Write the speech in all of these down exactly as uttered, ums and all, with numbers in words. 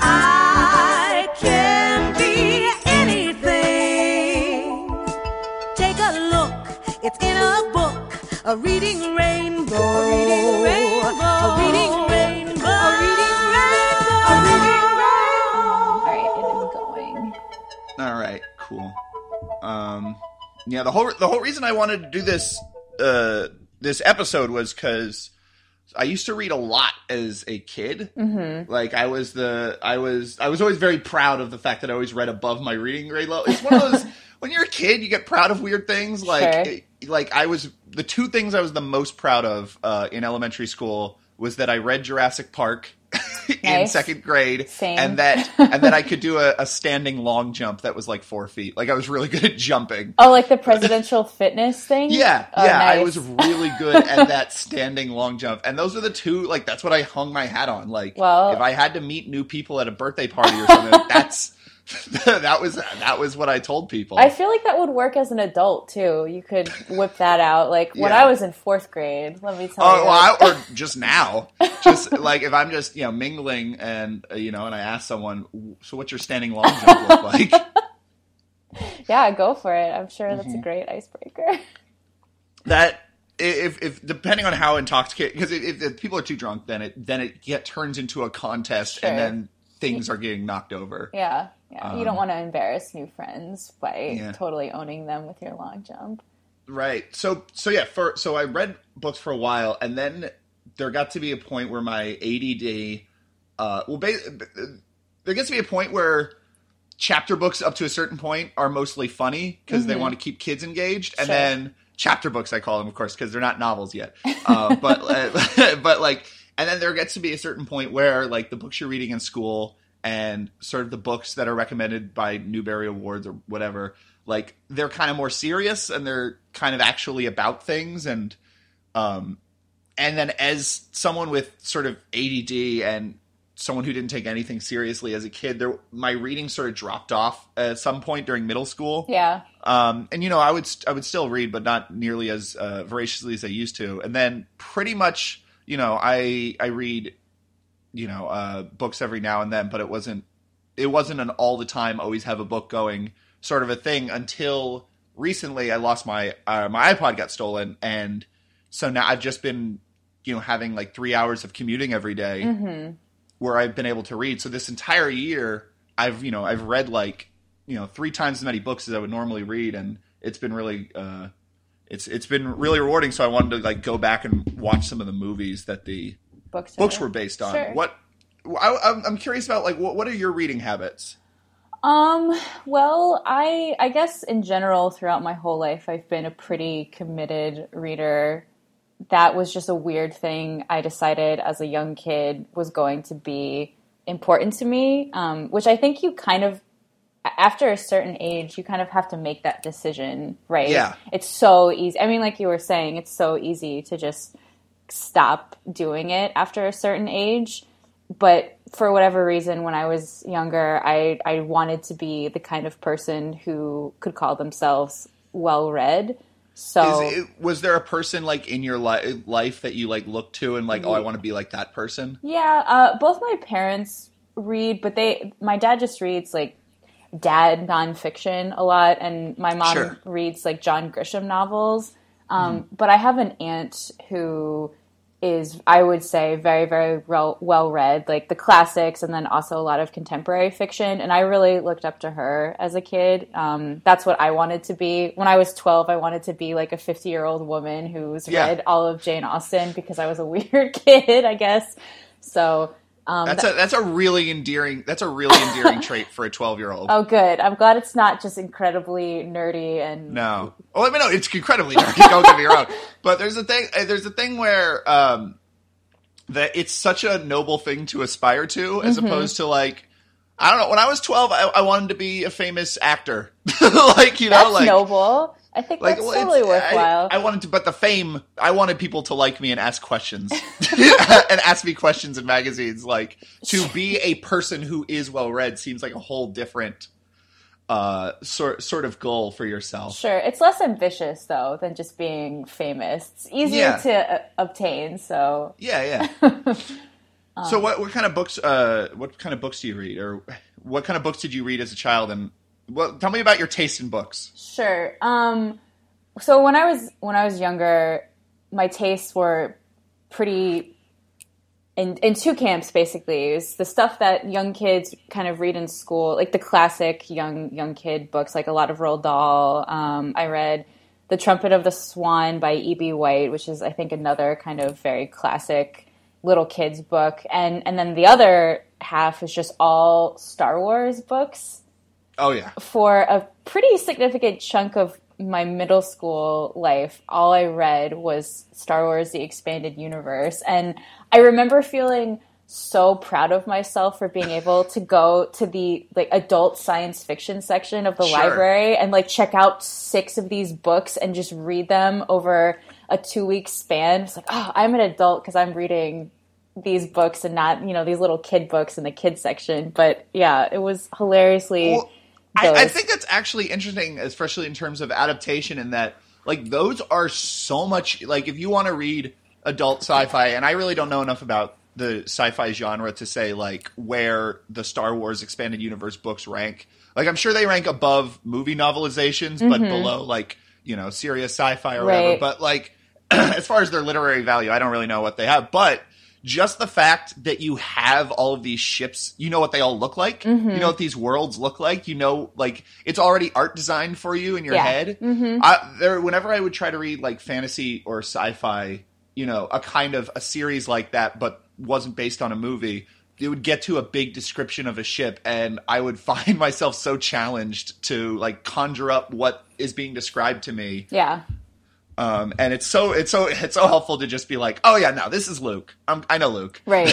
I can be anything. Take a look, it's in a book, a reading rainbow. A reading rainbow. A reading rainbow. A reading rainbow. A reading rainbow. All right, it is going. All right, cool. Um, yeah, the whole the whole reason I wanted to do this uh this episode was because I used to read a lot as a kid. Mm-hmm. Like I was the, I was, I was always very proud of the fact that I always read above my reading grade level. It's one of those, when you're a kid, you get proud of weird things. Like, sure. it, like I was, the two things I was the most proud of uh, in elementary school was that I read Jurassic Park in nice. second grade. Same. And that, and that I could do a, a standing long jump that was like four feet. Like I was really good at jumping. Oh, like the presidential fitness thing? Yeah. Oh, yeah. Nice. I was really good at that standing long jump. And those are the two, like, that's what I hung my hat on. Like, well, if I had to meet new people at a birthday party or something, that's, that was, that was what I told people. I feel like that would work as an adult too. You could whip that out. Like when yeah. I was in fourth grade, let me tell oh, you. Well, I, or just now, just like if I'm just, you know, mingling and, you know, and I ask someone, so what's your standing long jump look like? Yeah, go for it. I'm sure that's mm-hmm. a great icebreaker. That if, if depending on how intoxicated, because if, if people are too drunk, then it, then it get, turns into a contest sure. and then things are getting knocked over. Yeah. Yeah, you um, don't want to embarrass new friends by yeah. totally owning them with your long jump. Right. So, so yeah, for, so I read books for a while, and then there got to be a point where my A D D, uh, well, ba- there gets to be a point where chapter books up to a certain point are mostly funny because mm-hmm. they want to keep kids engaged. And sure. then chapter books, I call them, of course, because they're not novels yet. Uh, but, uh, but like, and then there gets to be a certain point where like the books you're reading in school and sort of the books that are recommended by Newbery Awards or whatever, like they're kind of more serious and they're kind of actually about things. And um, and then as someone with sort of A D D and someone who didn't take anything seriously as a kid, there, my reading sort of dropped off at some point during middle school. Yeah. Um, and, you know, I would I would still read, but not nearly as uh, voraciously as I used to. And then pretty much, you know, I I read... you know, uh, books every now and then, but it wasn't, it wasn't an all the time, always have a book going sort of a thing until recently I lost my, uh, my iPod got stolen. And so now I've just been, you know, having like three hours of commuting every day mm-hmm. where I've been able to read. So this entire year I've, you know, I've read like, you know, three times as many books as I would normally read. And it's been really, uh, it's, it's been really rewarding. So I wanted to like go back and watch some of the movies that the, Books, books were based on. Sure. What I, I'm curious about, like, what, what are your reading habits? Um, well, I I guess in general throughout my whole life I've been a pretty committed reader. That was just a weird thing I decided as a young kid was going to be important to me, um, which I think you kind of, after a certain age, you kind of have to make that decision, right? Yeah. It's so easy. I mean, like you were saying, it's so easy to just stop doing it after a certain age, but for whatever reason when I was younger I I wanted to be the kind of person who could call themselves well read. So Is it, was there a person like in your li- life that you like looked to and like yeah. oh I want to be like that person? Yeah, uh both my parents read, but they my dad just reads like dad nonfiction a lot, and my mom sure. reads like John Grisham novels. Um, mm-hmm. But I have an aunt who is, I would say, very, very well, well-read, like the classics and then also a lot of contemporary fiction. And I really looked up to her as a kid. Um, that's what I wanted to be. When I was twelve, I wanted to be like a fifty-year-old woman who's yeah. read all of Jane Austen because I was a weird kid, I guess. So... Um, that's that, a that's a really endearing that's a really endearing trait for a twelve-year-old. Oh, good. I'm glad it's not just incredibly nerdy and no. Oh, I mean, no, it's incredibly nerdy. Don't get me wrong. But there's a thing. There's a thing where um, that it's such a noble thing to aspire to, as mm-hmm. opposed to like I don't know. When I was twelve, I, I wanted to be a famous actor. Like you that's know, like noble. I think like, that's well, totally worthwhile. I, I wanted to, but the fame, I wanted people to like me and ask questions and ask me questions in magazines. Like, to be a person who is well-read seems like a whole different uh, sort, sort of goal for yourself. Sure. It's less ambitious, though, than just being famous. It's easier yeah. to uh, obtain, so. Yeah, yeah. um, so what, what kind of books, uh, what kind of books do you read? Or what kind of books did you read as a child, and well, tell me about your taste in books. Sure. Um, so when I was when I was younger, my tastes were pretty in in two camps. Basically, it was the stuff that young kids kind of read in school, like the classic young young kid books, like a lot of Roald Dahl. Um, I read *The Trumpet of the Swan* by E B White, which is, I think, another kind of very classic little kids book. And and then the other half is just all Star Wars books. Oh, yeah. For a pretty significant chunk of my middle school life, all I read was Star Wars, The Expanded Universe. And I remember feeling so proud of myself for being able to go to the like adult science fiction section of the sure. library and like check out six of these books and just read them over a two-week span. It's like, oh, I'm an adult because I'm reading these books and not, you know, these little kid books in the kids section. But, yeah, it was hilariously... Well- I, I think that's actually interesting, especially in terms of adaptation, in that, like, those are so much, like, if you want to read adult sci-fi, and I really don't know enough about the sci-fi genre to say, like, where the Star Wars Expanded Universe books rank. Like, I'm sure they rank above movie novelizations, mm-hmm. but below, like, you know, serious sci-fi or right. whatever. But, like, as far as their literary value, I don't really know what they have. But just the fact that you have all of these ships, you know what they all look like, mm-hmm. you know what these worlds look like, you know, like, it's already art designed for you in your yeah. head. Mm-hmm. I, there, whenever I would try to read, like, fantasy or sci-fi, you know, a kind of a series like that, but wasn't based on a movie, it would get to a big description of a ship, and I would find myself so challenged to, like, conjure up what is being described to me. Yeah. Um, and it's so it's so it's so helpful to just be like, oh yeah, no, this is Luke. I'm, I know Luke. Right.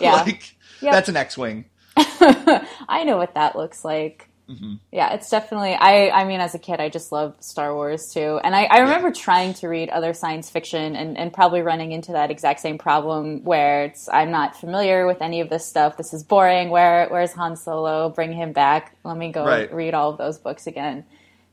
Yeah. Like, yep. That's an X-wing. I know what that looks like. Mm-hmm. Yeah, it's definitely. I I mean, as a kid, I just loved Star Wars too, and I, I remember yeah. trying to read other science fiction and, and probably running into that exact same problem where it's I'm not familiar with any of this stuff. This is boring. Where where's Han Solo? Bring him back. Let me go right. read all of those books again.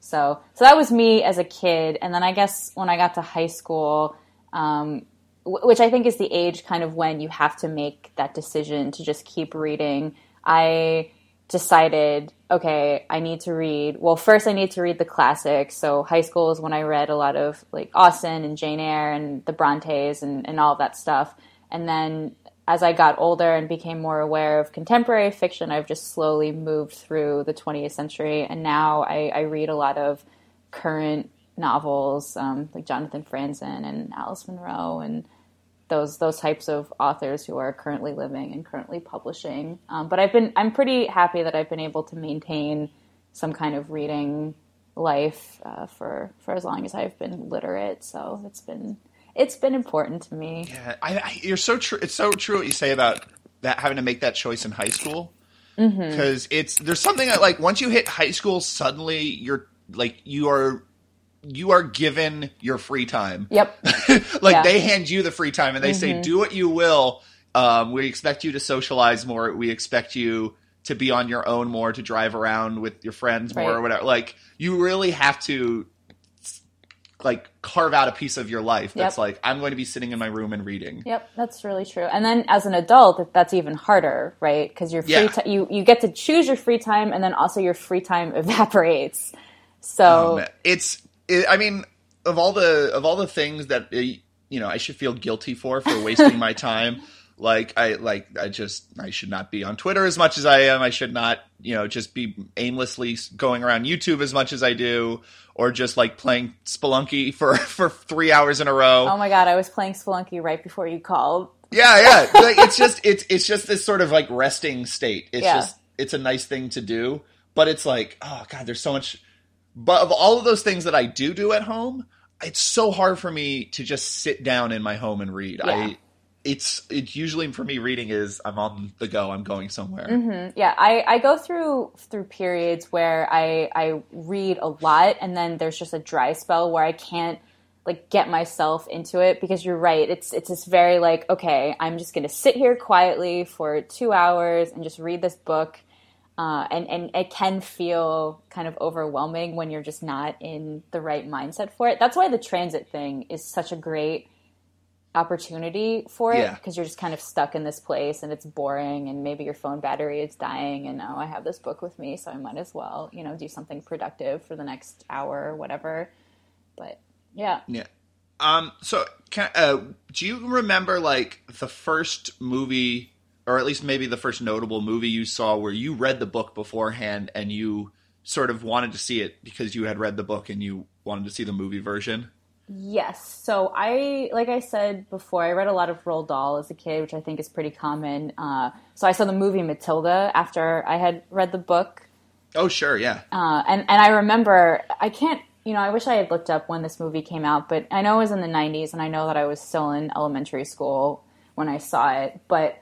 So so that was me as a kid. And then I guess when I got to high school, um, w- which I think is the age kind of when you have to make that decision to just keep reading, I decided, okay, I need to read. Well, first I need to read the classics. So high school is when I read a lot of like Austen and Jane Eyre and the Brontes and, and all of that stuff. And then as I got older and became more aware of contemporary fiction, I've just slowly moved through the twentieth century. And now I, I read a lot of current novels, um, like Jonathan Franzen and Alice Munro and those those types of authors who are currently living and currently publishing. Um, but I've been I'm pretty happy that I've been able to maintain some kind of reading life uh, for, for as long as I've been literate. So it's been... It's been important to me. Yeah, I, I, you're so true. It's so true what you say about that having to make that choice in high school, because mm-hmm. it's there's something that like once you hit high school, suddenly you're like you are you are given your free time. Yep. Like yeah. they hand you the free time and they mm-hmm. say do what you will. Um, we expect you to socialize more. We expect you to be on your own more, to drive around with your friends more right. or whatever. Like you really have to. Like carve out a piece of your life that's yep. like I'm going to be sitting in my room and reading. Yep, that's really true. And then as an adult, that's even harder, right? Because your free yeah. t- you you get to choose your free time, and then also your free time evaporates. So um, it's it, I mean, of all the of all the things that you know I should feel guilty for for wasting my time. Like I like I just I should not be on Twitter as much as I am. I should not, you know, just be aimlessly going around YouTube as much as I do, or just like playing Spelunky for, for three hours in a row. Oh my god, I was playing Spelunky right before you called. Yeah, yeah. Like it's just it's it's just this sort of like resting state. It's yeah. just it's a nice thing to do, but it's like, oh god, there's so much. But of all of those things that I do do at home, it's so hard for me to just sit down in my home and read. Yeah. I it's it's usually for me reading is I'm on the go, I'm going somewhere. Mm-hmm. Yeah, I, I go through through periods where I I read a lot, and then there's just a dry spell where I can't like get myself into it, because you're right, it's it's this very like, okay, I'm just gonna sit here quietly for two hours and just read this book, uh, and and it can feel kind of overwhelming when you're just not in the right mindset for it. That's why the transit thing is such a great opportunity for it, because yeah. you're just kind of stuck in this place and it's boring and maybe your phone battery is dying and now oh, I have this book with me, so I might as well, you know, do something productive for the next hour or whatever. But yeah. Yeah. Um, so can, uh, do you remember like the first movie, or at least maybe the first notable movie you saw where you read the book beforehand and you sort of wanted to see it because you had read the book and you wanted to see the movie version? Yes. So I, like I said before, I read a lot of Roald Dahl as a kid, which I think is pretty common. Uh, so I saw the movie Matilda after I had read the book. Oh, sure. Yeah. Uh, and, and I remember, I can't, you know, I wish I had looked up when this movie came out, but I know it was in the nineties, and I know that I was still in elementary school when I saw it. But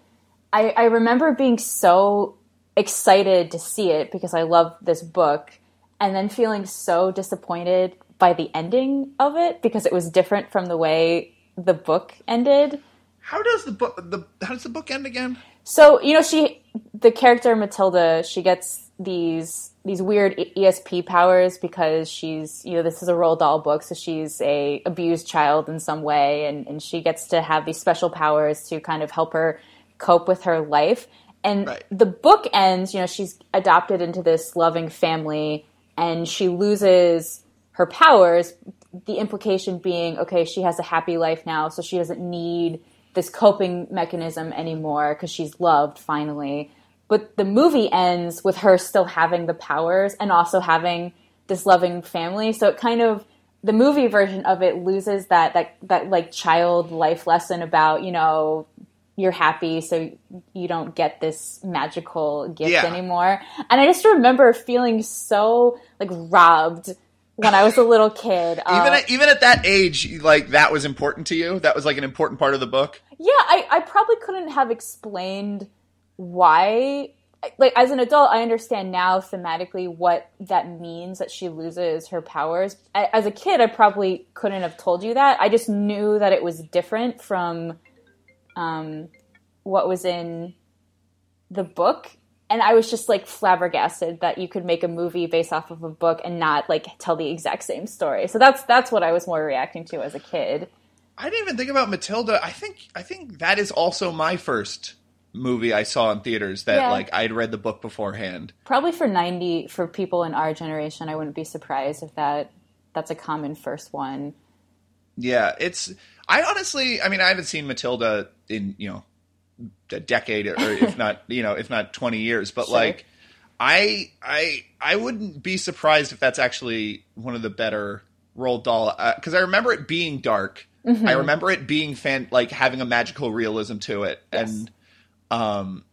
I, I remember being so excited to see it because I loved this book, and then feeling so disappointed by the ending of it because it was different from the way the book ended. How does the book the how does the book end again? So, you know, she the character Matilda, she gets these these weird E S P powers because she's, you know, this is a Roald Dahl book, so she's a abused child in some way, and, and she gets to have these special powers to kind of help her cope with her life. And right. the book ends, you know, she's adopted into this loving family and she loses her powers, the implication being, okay, she has a happy life now, so she doesn't need this coping mechanism anymore because she's loved finally. But the movie ends with her still having the powers and also having this loving family. So it kind of, the movie version of it loses that, that, that like child life lesson about, you know, you're happy, so you don't get this magical gift yeah. anymore. And I just remember feeling so like robbed when I was a little kid. Uh, even, at, even at that age, like, that was important to you? That was, like, an important part of the book? Yeah, I, I probably couldn't have explained why. Like, as an adult, I understand now thematically what that means, that she loses her powers. As a kid, I probably couldn't have told you that. I just knew that it was different from um, what was in the book. And I was just, like, flabbergasted that you could make a movie based off of a book and not, like, tell the exact same story. So that's that's what I was more reacting to as a kid. I didn't even think about Matilda. I think I think that is also my first movie I saw in theaters that, yeah. like, I'd read the book beforehand. Probably for ninety, for people in our generation, I wouldn't be surprised if that that's a common first one. Yeah, it's – I honestly – I mean, I haven't seen Matilda in, you know, a decade or if not, you know, if not twenty years, but sure. like I, I, I wouldn't be surprised if that's actually one of the better Roald Dahl. Uh, Cause I remember it being dark. Mm-hmm. I remember it being fan, like having a magical realism to it. Yes. And, um,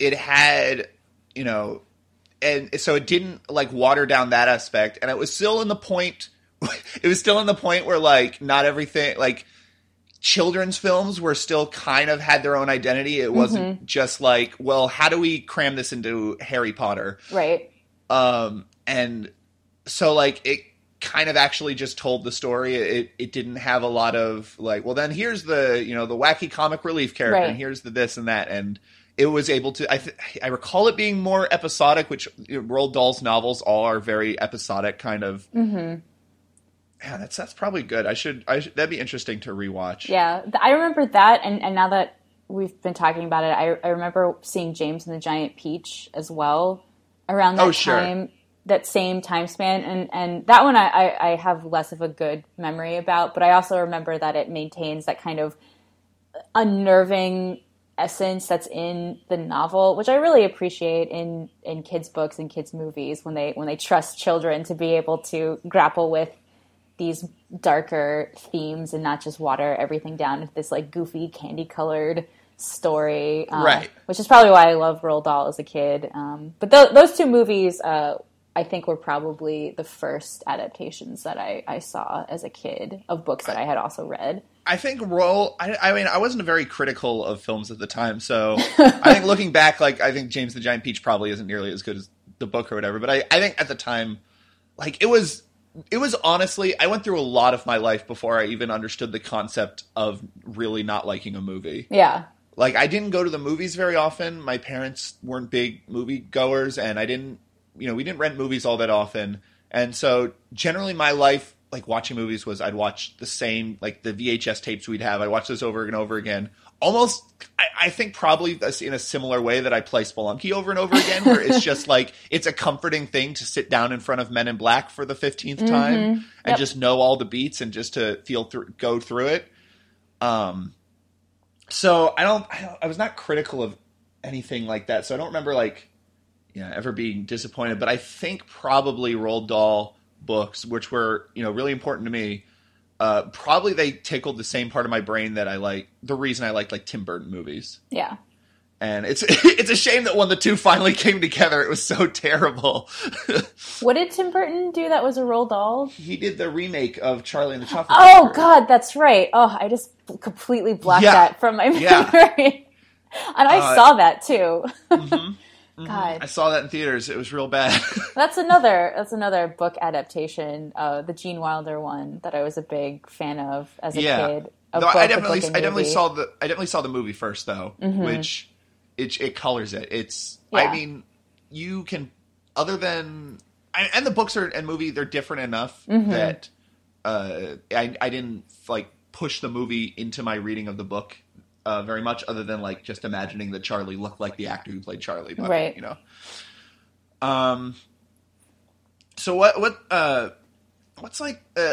it had, you know, and so it didn't like water down that aspect. And it was still in the point, it was still in the point where like not everything, like, children's films were still kind of had their own identity. It wasn't mm-hmm. just like, well, how do we cram this into Harry Potter? Right. Um, and so like it kind of actually just told the story. It it didn't have a lot of like, well, then here's the, you know, the wacky comic relief character right. and here's the this and that. And it was able to, I th- I recall it being more episodic, which Roald Dahl's novels all are very episodic kind of. Mm-hmm. Yeah, that's that's probably good. I should, I should. That'd be interesting to rewatch. Yeah, I remember that, and, and now that we've been talking about it, I, I remember seeing James and the Giant Peach as well around that oh, sure. time, that same time span, and and that one I, I, I have less of a good memory about, but I also remember that it maintains that kind of unnerving essence that's in the novel, which I really appreciate in in kids' books and kids' movies when they when they trust children to be able to grapple with these darker themes and not just water everything down with this like goofy candy colored story. Um, right. Which is probably why I love Roald Dahl as a kid. Um, but th- those two movies, uh, I think were probably the first adaptations that I, I saw as a kid of books that I, I had also read. I think Roald, I, I mean, I wasn't very critical of films at the time, so I think looking back, like, I think James the Giant Peach probably isn't nearly as good as the book or whatever, but I, I think at the time, like, it was, it was honestly, I went through a lot of my life before I even understood the concept of really not liking a movie. Yeah. Like, I didn't go to the movies very often. My parents weren't big movie goers, and I didn't, you know, we didn't rent movies all that often. And so generally my life, like, watching movies was I'd watch the same, like, the V H S tapes we'd have. I'd watch those over and over again. Almost, I, I think probably in a similar way that I play Spelunky over and over again, where it's just, like, it's a comforting thing to sit down in front of Men in Black for the fifteenth mm-hmm. time and yep. just know all the beats and just to feel through, go through it. Um, so I don't, I don't, I was not critical of anything like that. So I don't remember, like, yeah, ever being disappointed. But I think probably Roald Dahl books, which were, you know, really important to me, uh, probably they tickled the same part of my brain that I like, the reason I liked, like, Tim Burton movies. Yeah. And it's it's a shame that when the two finally came together, it was so terrible. What did Tim Burton do that was a Roald Dahl? He did the remake of Charlie and the Chocolate Factory. Oh, God, that's right. Oh, I just completely blocked yeah. that from my memory. Yeah. And I uh, saw that, too. Mm-hmm. God. I saw that in theaters. It was real bad. That's another that's another book adaptation, uh, the Gene Wilder one that I was a big fan of as a yeah. kid. Of no, both I definitely I definitely movie. saw the I definitely saw the movie first though, mm-hmm. which it it colors it. It's yeah. I mean, you can other than I, and the books are and movie they're different enough mm-hmm. that uh, I I didn't like push the movie into my reading of the book. Uh, very much other than, like, just imagining that Charlie looked like the actor who played Charlie. But, right. You know. Um. So what, what, uh, what's like, uh,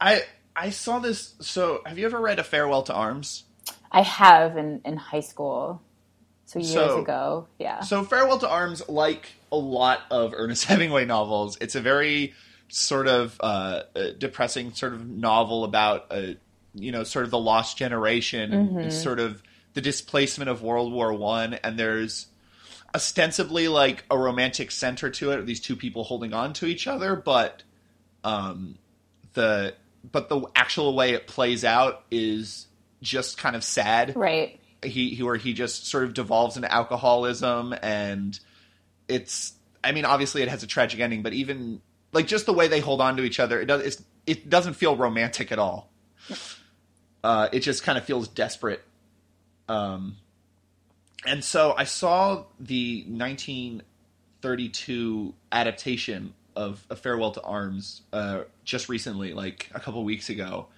I, I saw this. So have you ever read A Farewell to Arms? I have in, in high school. So years so, ago. Yeah. So Farewell to Arms, like a lot of Ernest Hemingway novels, it's a very sort of, uh, depressing sort of novel about a, you know, sort of the lost generation mm-hmm. and sort of the displacement of World War One, and there's ostensibly like a romantic center to it, these two people holding on to each other, but um, the but the actual way it plays out is just kind of sad. Right. He, he where he just sort of devolves into alcoholism, and it's I mean obviously it has a tragic ending, but even like just the way they hold on to each other, it does it's, it doesn't feel romantic at all. Uh, it just kind of feels desperate. Um, and so I saw the nineteen thirty-two adaptation of A Farewell to Arms uh, just recently, like a couple weeks ago.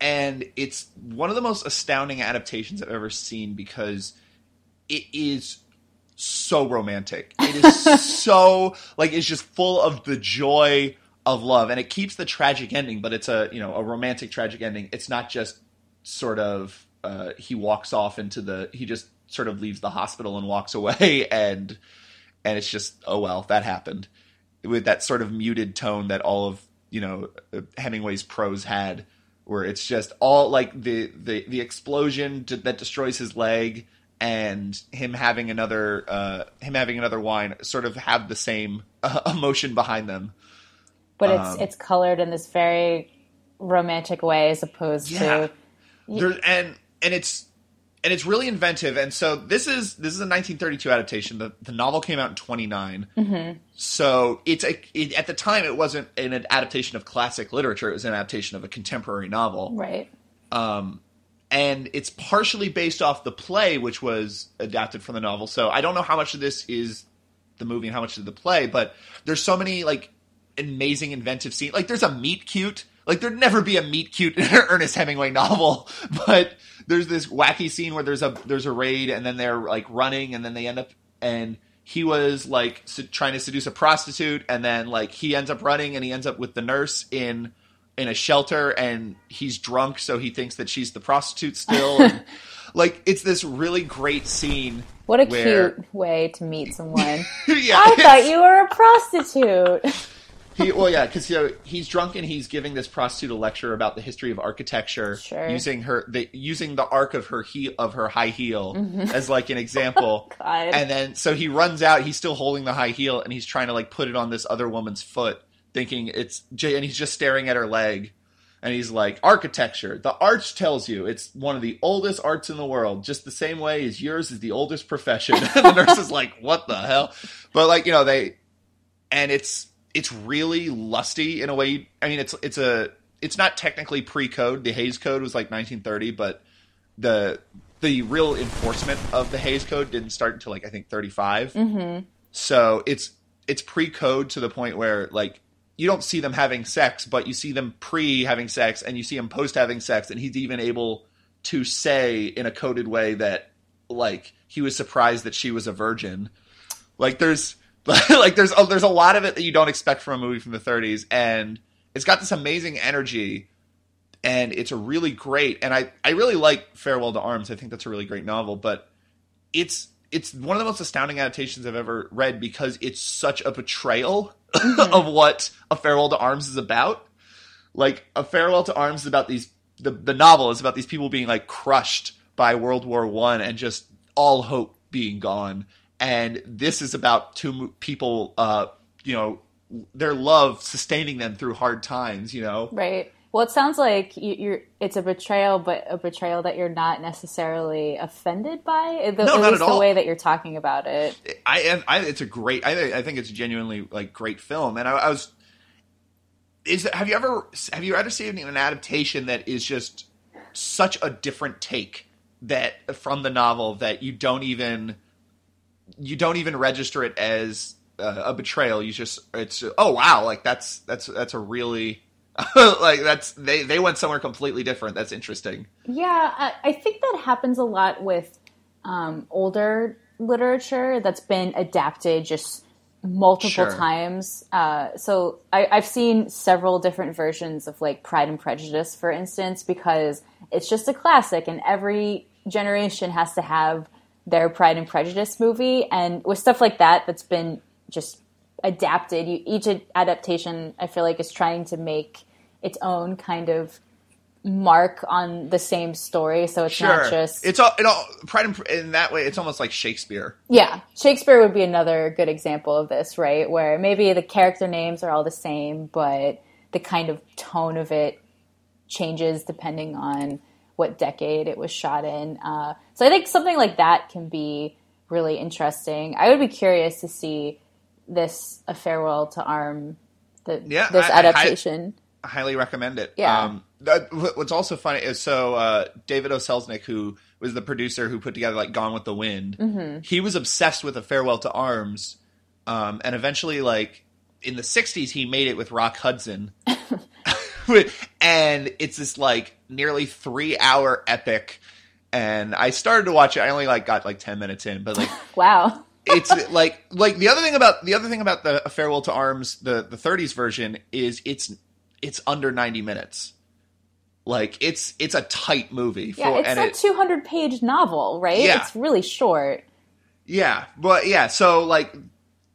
And it's one of the most astounding adaptations I've ever seen because it is so romantic. It is so, like, it's just full of the joy of love, and it keeps the tragic ending, but it's a, you know, a romantic tragic ending. It's not just sort of uh, he walks off into the he just sort of leaves the hospital and walks away, and and it's just, oh well, that happened, with that sort of muted tone that all of, you know, Hemingway's prose had, where it's just all like the the the explosion that destroys his leg and him having another uh, him having another wine sort of have the same uh, emotion behind them. But it's um, it's colored in this very romantic way, as opposed yeah. to there, and and it's and it's really inventive. And so this is this is a nineteen thirty-two adaptation. The the novel came out in twenty-nine. Mm-hmm. So it's a it, at the time it wasn't an adaptation of classic literature. It was an adaptation of a contemporary novel, right? Um, and it's partially based off the play, which was adapted from the novel. So I don't know how much of this is the movie and how much of the play, but there's so many like. amazing inventive scene. Like there's a meet cute. Like there'd never be a meet cute in an Ernest Hemingway novel, but there's this wacky scene where there's a there's a raid, and then they're like running, and then they end up, and he was like su- trying to seduce a prostitute, and then like he ends up running, and he ends up with the nurse in in a shelter, and he's drunk, so he thinks that she's the prostitute still. And, like it's this really great scene. What a where... cute way to meet someone. Yeah, I thought you were a prostitute. He, well, yeah, because you know, he's drunk and he's giving this prostitute a lecture about the history of architecture, sure. using her the, using the arc of her heel of her high heel mm-hmm. as like an example. Oh, God. And then so he runs out. He's still holding the high heel and he's trying to like put it on this other woman's foot, thinking it's and he's just staring at her leg. And he's like, architecture. The arch tells you it's one of the oldest arts in the world, just the same way as yours is the oldest profession. And the nurse is like, what the hell? But like, you know, they, and it's, it's really lusty in a way. I mean, it's, it's a, it's not technically pre-code. The Hays Code was like nineteen thirty, but the, the real enforcement of the Hays Code didn't start until like, I think thirty-five. Mm-hmm. So it's, it's pre-code to the point where like, you don't see them having sex, but you see them pre-having sex, and you see him post-having sex, and he's even able to say in a coded way that, like, he was surprised that she was a virgin. Like, there's like there's a, there's a lot of it that you don't expect from a movie from the thirties, and it's got this amazing energy, and it's a really great, and I, I really like Farewell to Arms. I think that's a really great novel, but it's it's one of the most astounding adaptations I've ever read because it's such a betrayal mm-hmm. of what A Farewell to Arms is about. Like, A Farewell to Arms is about these... The, the novel is about these people being, like, crushed by World War One and just all hope being gone. And this is about two people, uh, you know, their love sustaining them through hard times, you know? Right. Well, it sounds like you, you're. It's a betrayal, but a betrayal that you're not necessarily offended by. The, no, at not least at all. The way that you're talking about it. I, I it's a great. I, I think it's a genuinely like great film. And I, I was. Is have you ever have you ever seen an adaptation that is just such a different take that from the novel that you don't even you don't even register it as a, a betrayal? You just it's oh wow like that's that's that's a really like that's they they went somewhere completely different. That's interesting. Yeah, I, I think that happens a lot with um, older literature that's been adapted just multiple sure. times. Uh, so I, I've seen several different versions of like Pride and Prejudice, for instance, because it's just a classic, and every generation has to have their Pride and Prejudice movie. And with stuff like that, that's been just adapted. You, each adaptation, I feel like, is trying to make its own kind of mark on the same story. So it's sure. not just it's all, it all Pride and, in that way. It's almost like Shakespeare. Yeah, Shakespeare would be another good example of this, right? Where maybe the character names are all the same, but the kind of tone of it changes depending on what decade it was shot in. Uh, so I think something like that can be really interesting. I would be curious to see. This A Farewell to Arm, the, yeah, this I, adaptation. I, I highly recommend it. Yeah. Um, that, what's also funny is so uh, David O. Selznick, who was the producer who put together like Gone with the Wind, mm-hmm. he was obsessed with A Farewell to Arms, um, and eventually, like in the sixties, he made it with Rock Hudson, and it's this like nearly three-hour epic. And I started to watch it. I only like got like ten minutes in, but like wow. It's like like the other thing about the other thing about the Farewell to Arms, the, the thirties version is it's it's under ninety minutes. Like it's it's a tight movie. For, yeah, it's and a it, two hundred page novel, right? Yeah. It's really short. Yeah, but yeah, so like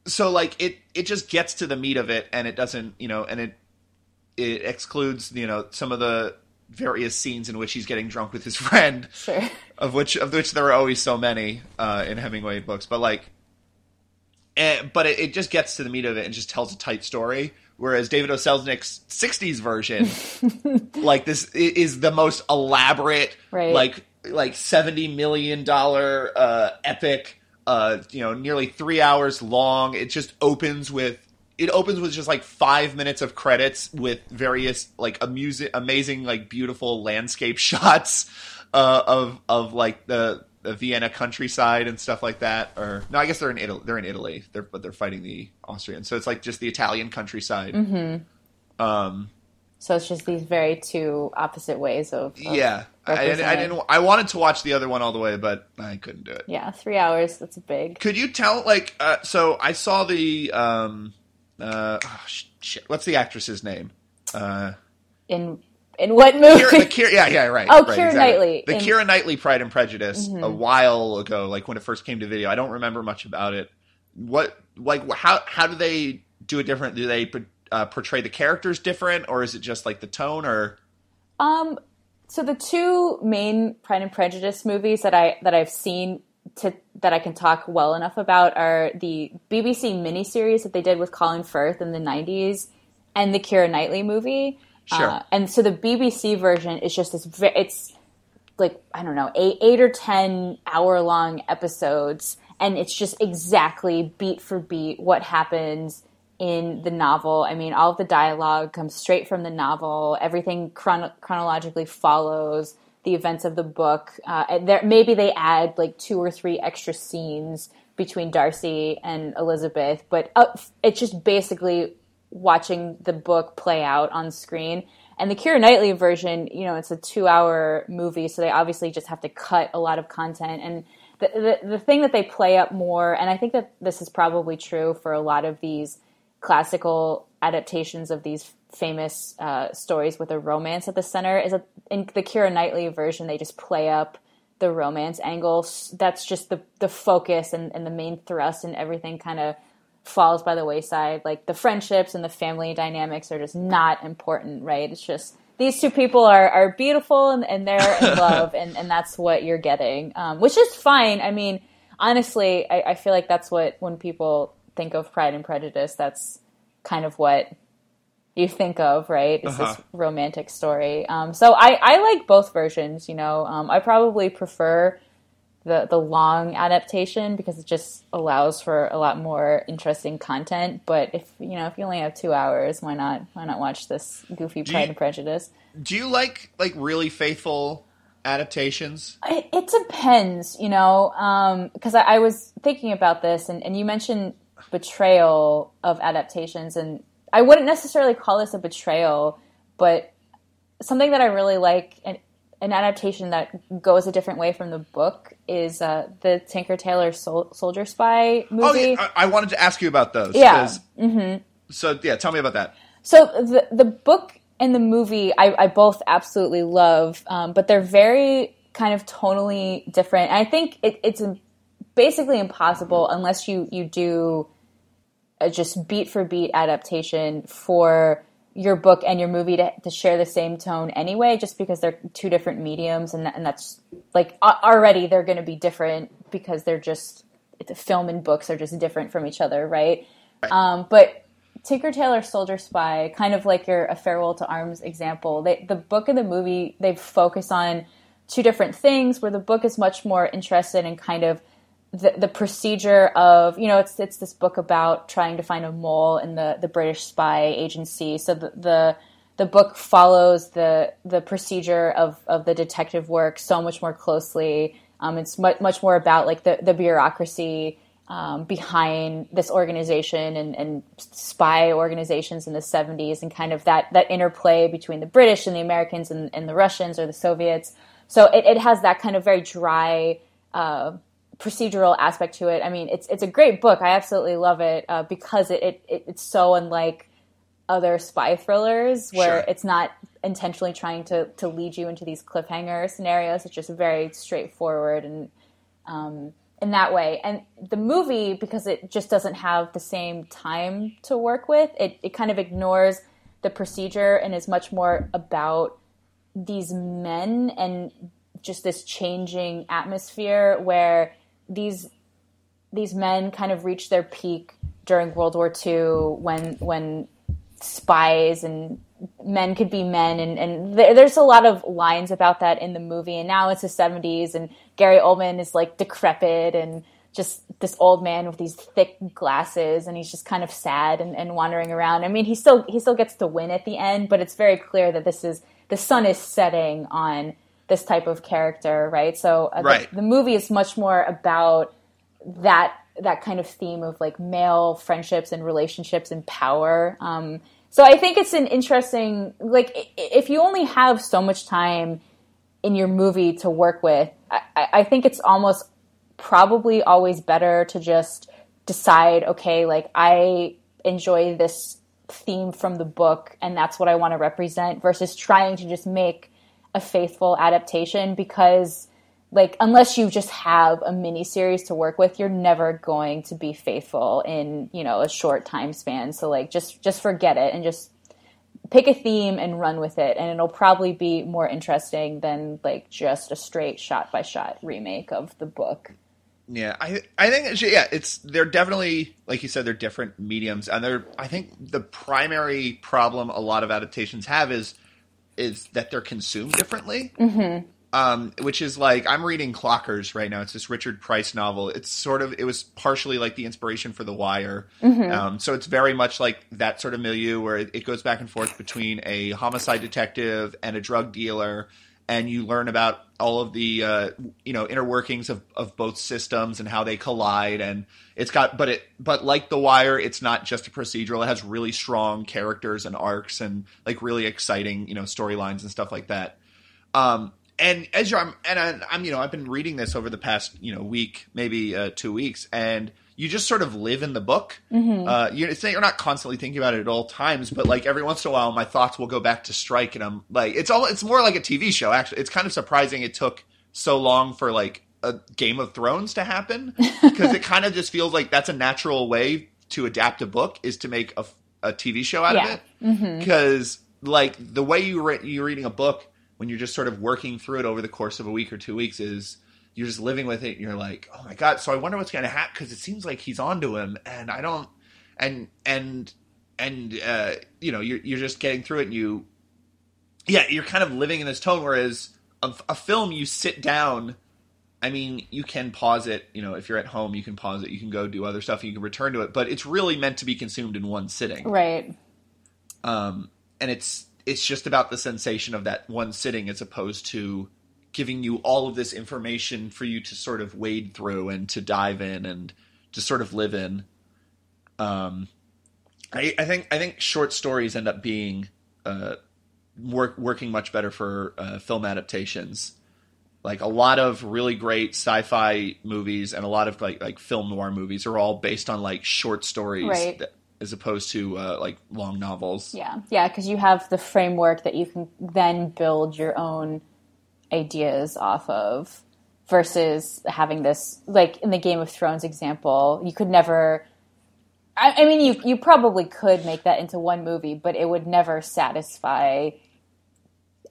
so like it it just gets to the meat of it, and it doesn't, you know, and it it excludes, you know, some of the various scenes in which he's getting drunk with his friend, sure. of which of which there are always so many uh, in Hemingway books, but like. And, but it, it just gets to the meat of it and just tells a tight story. Whereas David O. Selznick's sixties version, like this, is the most elaborate, right. like like seventy million dollar uh, epic. Uh, you know, nearly three hours long. It just opens with it opens with just like five minutes of credits with various like amusing, amazing, like beautiful landscape shots uh, of of like the. The Vienna countryside and stuff like that, or no, I guess they're in Italy. They're in Italy, they're, but they're fighting the Austrians, so it's like just the Italian countryside. Mm-hmm. Um, so it's just these very two opposite ways of, of yeah. I, I didn't. I wanted to watch the other one all the way, but I couldn't do it. Yeah, three hours. That's big. Could you tell? Like, uh, so I saw the um, uh, oh, shit. What's the actress's name? Uh, in. In what movie? Keira, the Keira, yeah, yeah, right. Oh, right, Keira exactly. Knightley. The in... Keira Knightley Pride and Prejudice mm-hmm. a while ago, like when it first came to video. I don't remember much about it. What, like, how, how do they do it different? Do they uh, portray the characters different, or is it just like the tone? Or um, so the two main Pride and Prejudice movies that I that I've seen to that I can talk well enough about are the B B C miniseries that they did with Colin Firth in the nineties, and the Keira Knightley movie. Sure. Uh, and so the B B C version is just this. It's like, I don't know, eight, eight or ten hour long episodes, and it's just exactly beat for beat what happens in the novel. I mean, all of the dialogue comes straight from the novel. Everything chron- chronologically follows the events of the book. Uh, and there, maybe they add like two or three extra scenes between Darcy and Elizabeth, but uh, it's just basically watching the book play out on screen. And the Keira Knightley version, you know, it's a two-hour movie, so they obviously just have to cut a lot of content. And the, the the thing that they play up more, and I think that this is probably true for a lot of these classical adaptations of these famous uh, stories with a romance at the center, is that in the Keira Knightley version, they just play up the romance angle. That's just the, the focus and, and the main thrust, and everything kind of falls by the wayside. Like the friendships and the family dynamics are just not important, right? It's just these two people are, are beautiful and, and they're in love, and, and that's what you're getting, um, which is fine. I mean, honestly, I, I feel like that's what, when people think of Pride and Prejudice, that's kind of what you think of, right? It's uh-huh. this romantic story. Um, so I, I like both versions, you know. Um, I probably prefer The, the long adaptation because it just allows for a lot more interesting content. But if you know if you only have two hours, why not why not watch this goofy do Pride you, and Prejudice? Do you like like really faithful adaptations? It, it depends, you know, because um, I, I was thinking about this, and, and you mentioned betrayal of adaptations, and I wouldn't necessarily call this a betrayal, but something that I really like and an adaptation that goes a different way from the book is uh, the Tinker Tailor Sol- Soldier Spy movie. Oh, yeah. I-, I wanted to ask you about those. Yeah. Mm-hmm. So, yeah, tell me about that. So the the book and the movie I, I both absolutely love, um, but they're very kind of tonally different. And I think it, it's basically impossible unless you, you do a just beat-for-beat adaptation for your book and your movie to, to share the same tone anyway, just because they're two different mediums, and, that, and that's like already they're going to be different because they're just the film and books are just different from each other, right? Right. Um, but Tinker Tailor Soldier Spy, kind of like your A Farewell to Arms example, they, the book and the movie they focus on two different things, where the book is much more interested in kind of The, the procedure of, you know, it's it's this book about trying to find a mole in the, the British spy agency. So the, the the book follows the the procedure of, of the detective work so much more closely. Um, it's much much more about like the, the bureaucracy um, behind this organization and, and spy organizations in the seventies, and kind of that, that interplay between the British and the Americans and, and the Russians or the Soviets. So it, it has that kind of very dry Uh, procedural aspect to it. I mean, it's it's a great book. I absolutely love it uh, because it, it, it it's so unlike other spy thrillers where sure. it's not intentionally trying to, to lead you into these cliffhanger scenarios. It's just very straightforward and um, in that way. And the movie, because it just doesn't have the same time to work with, it, it kind of ignores the procedure and is much more about these men and just this changing atmosphere where these these men kind of reached their peak during World War Two, when when spies and men could be men, and, and th- there's a lot of lines about that in the movie. And now it's the seventies, and Gary Oldman is like decrepit and just this old man with these thick glasses, and he's just kind of sad and, and wandering around. I mean, he still he still gets to win at the end, but it's very clear that this is the sun is setting on this type of character, right? So uh, right. The, the movie is much more about that that kind of theme of like male friendships and relationships and power. Um, so I think it's an interesting, like if you only have so much time in your movie to work with, I, I think it's almost probably always better to just decide, okay, like I enjoy this theme from the book and that's what I want to represent, versus trying to just make a faithful adaptation, because like, unless you just have a miniseries to work with, you're never going to be faithful in, you know, a short time span. So, like, just, just forget it and just pick a theme and run with it. And it'll probably be more interesting than, like, just a straight shot-by-shot remake of the book. Yeah, I I think, yeah, it's, they're definitely, like you said, they're different mediums. And they're, I think the primary problem a lot of adaptations have is, is that they're consumed differently. Mm-hmm. Um, which is like, I'm reading Clockers right now. It's this Richard Price novel. It's sort of, it was partially like the inspiration for The Wire. Mm-hmm. Um, so it's very much like that sort of milieu where it, it goes back and forth between a homicide detective and a drug dealer. And you learn about all of the, uh, you know, inner workings of, of both systems and how they collide. And it's got, but it, but like The Wire, it's not just a procedural. It has really strong characters and arcs and like really exciting, you know, storylines and stuff like that. Um, And as you're, I'm, and I, I'm, you know, I've been reading this over the past, you know, week, maybe uh, two weeks, and you just sort of live in the book. Mm-hmm. Uh, you, it's, you're not constantly thinking about it at all times, but like every once in a while, my thoughts will go back to Strike, and I'm like, it's all, it's more like a T V show. Actually, it's kind of surprising it took so long for like a Game of Thrones to happen, because it kind of just feels like that's a natural way to adapt a book is to make a, a T V show out yeah. of it, because mm-hmm. like the way you re- you're reading a book. When you're just sort of working through it over the course of a week or two weeks is you're just living with it. And you're like, oh my God. So I wonder what's going to happen. Cause it seems like he's onto him and I don't, and, and, and, uh, you know, you're, you're just getting through it and you, yeah, you're kind of living in this tone. Whereas a, a film, you sit down, I mean, you can pause it, you know, if you're at home, you can pause it, you can go do other stuff, you can return to it, but it's really meant to be consumed in one sitting. Right. Um, and it's, It's just about the sensation of that one sitting as opposed to giving you all of this information for you to sort of wade through and to dive in and to sort of live in. Um, I, I think I think short stories end up being uh, work, working much better for uh, film adaptations. Like a lot of really great sci-fi movies and a lot of like like film noir movies are all based on like short stories. Right. That, as opposed to, uh, like, long novels. Yeah, yeah, because you have the framework that you can then build your own ideas off of versus having this, like, in the Game of Thrones example, you could never... I, I mean, you you probably could make that into one movie, but it would never satisfy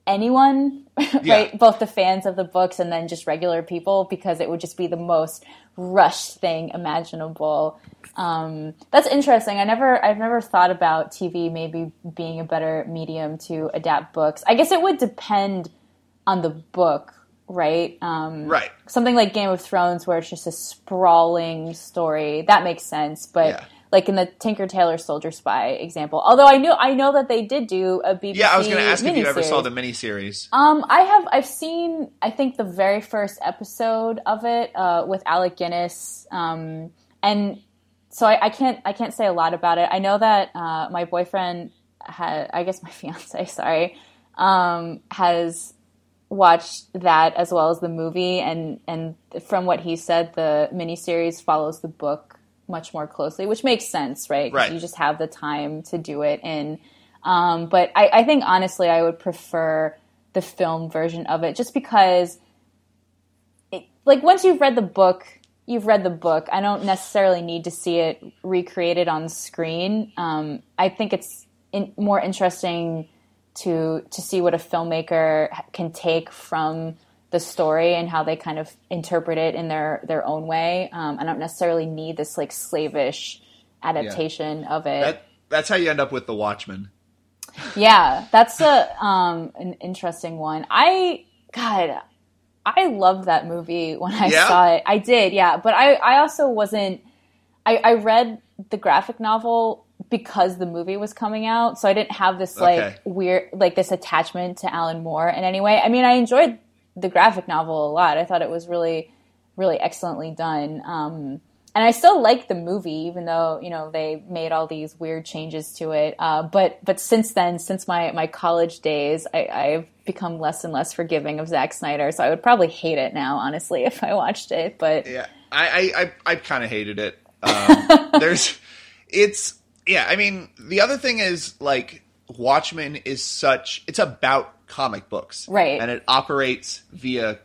anyone, yeah. right? Both the fans of the books and then just regular people, because it would just be the most rushed thing imaginable. Um, that's interesting. I never, I've never thought about T V maybe being a better medium to adapt books. I guess it would depend on the book, right? Um, right. Something like Game of Thrones, where it's just a sprawling story, that makes sense. But yeah. like in the Tinker Tailor Soldier Spy example, although I knew, I know that they did do a B B C. Yeah, I was going to ask miniseries. If you ever saw the miniseries. Um, I have. I've seen. I think the very first episode of it uh, with Alec Guinness, um, and. So I, I can't I can't say a lot about it. I know that uh, my boyfriend had I guess my fiance sorry um, has watched that as well as the movie, and and from what he said, the miniseries follows the book much more closely, which makes sense, right? 'Cause right. you just have the time to do it in. Um, but I, I think honestly, I would prefer the film version of it, just because, it, like, once you've read the book. You've read the book. I don't necessarily need to see it recreated on screen. Um, I think it's in, more interesting to to see what a filmmaker can take from the story and how they kind of interpret it in their, their own way. Um, I don't necessarily need this like slavish adaptation yeah. of it. That, that's how you end up with The Watchmen. Yeah, that's a um, an interesting one. I God. I loved that movie when I yeah. saw it. I did, yeah. But I, I also wasn't I, – I read the graphic novel because the movie was coming out, so I didn't have this, like, okay. weird – like, this attachment to Alan Moore in any way. I mean, I enjoyed the graphic novel a lot. I thought it was really, really excellently done. Um, and I still like the movie, even though, you know, they made all these weird changes to it. Uh, but but since then, since my, my college days, I, I've – become less and less forgiving of Zack Snyder, so I would probably hate it now, honestly, if I watched it. But yeah, I I, I, I kind of hated it. Um, there's, it's yeah. I mean, the other thing is like Watchmen is such. It's about comic books, right? And it operates via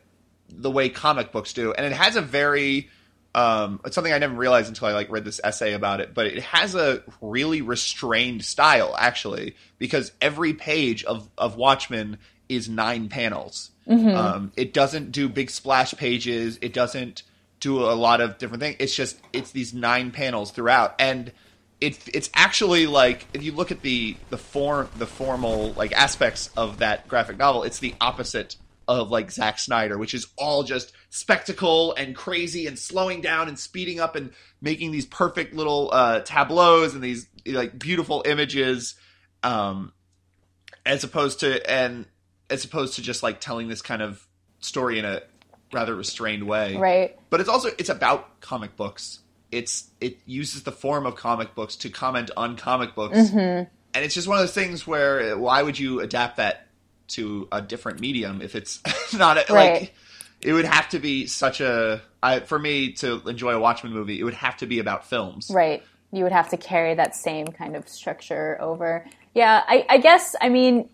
the way comic books do. And it has a very um, – it's something I never realized until I like read this essay about it. But it has a really restrained style, actually, because every page of, of Watchmen is nine panels. Mm-hmm. Um, it doesn't do big splash pages. It doesn't do a lot of different things. It's just – it's these nine panels throughout. And – It, it's actually like if you look at the the form the formal like aspects of that graphic novel, it's the opposite of like Zack Snyder, which is all just spectacle and crazy and slowing down and speeding up and making these perfect little uh, tableaus and these like beautiful images, um, as opposed to and as opposed to just like telling this kind of story in a rather restrained way. Right. But it's also it's about comic books. It's it uses the form of comic books to comment on comic books. Mm-hmm. And it's just one of those things where why would you adapt that to a different medium if it's not a, right. like it would have to be such a I, for me to enjoy a Watchmen movie, it would have to be about films. Right. You would have to carry that same kind of structure over. Yeah, I, I guess, I mean,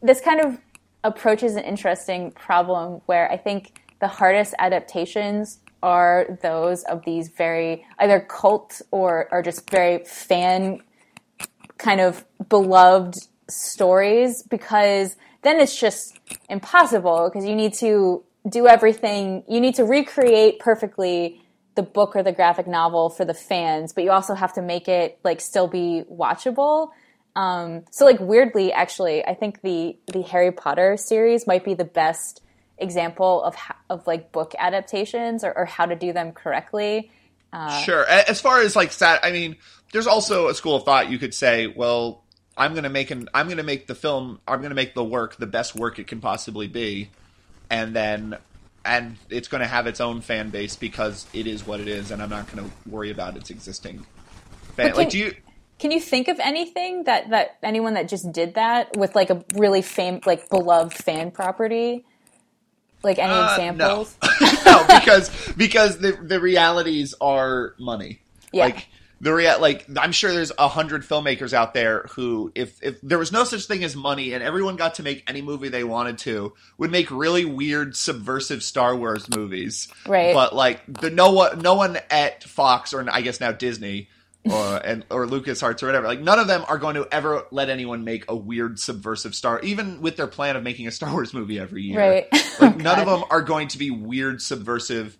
this kind of approach is an interesting problem where I think the hardest adaptations are those of these very either cult or are just very fan kind of beloved stories, because then it's just impossible because you need to do everything. You need to recreate perfectly the book or the graphic novel for the fans, but you also have to make it like still be watchable. Um, so like weirdly, actually, I think the, the Harry Potter series might be the best example of of like book adaptations or, or how to do them correctly. Uh, sure. As far as like sat, I mean, there's also a school of thought you could say, well, I'm gonna make an I'm gonna make the film, I'm gonna make the work the best work it can possibly be, and then and it's gonna have its own fan base because it is what it is, and I'm not gonna worry about its existing fan. Can, like, do you can you think of anything that that anyone that just did that with like a really fam like beloved fan property? Like any uh, examples? No, no because because the the realities are money. Yeah. Like the rea- like I'm sure there's a hundred filmmakers out there who, if if there was no such thing as money and everyone got to make any movie they wanted to, would make really weird subversive Star Wars movies. Right. But like the no one no one at Fox or I guess now Disney or and or LucasArts or whatever, like none of them are going to ever let anyone make a weird subversive Star, even with their plan of making a Star Wars movie every year. Right. Like oh, none of them are going to be weird subversive.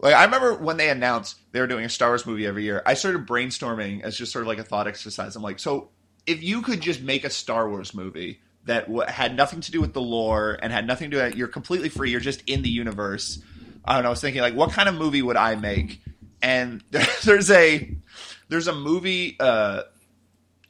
Like I remember when they announced they were doing a Star Wars movie every year, I started brainstorming as just sort of like a thought exercise. I'm like, so if you could just make a Star Wars movie that w- had nothing to do with the lore and had nothing to do with, you're completely free, you're just in the universe. I don't know, I was thinking like what kind of movie would I make? And there's a There's a movie uh,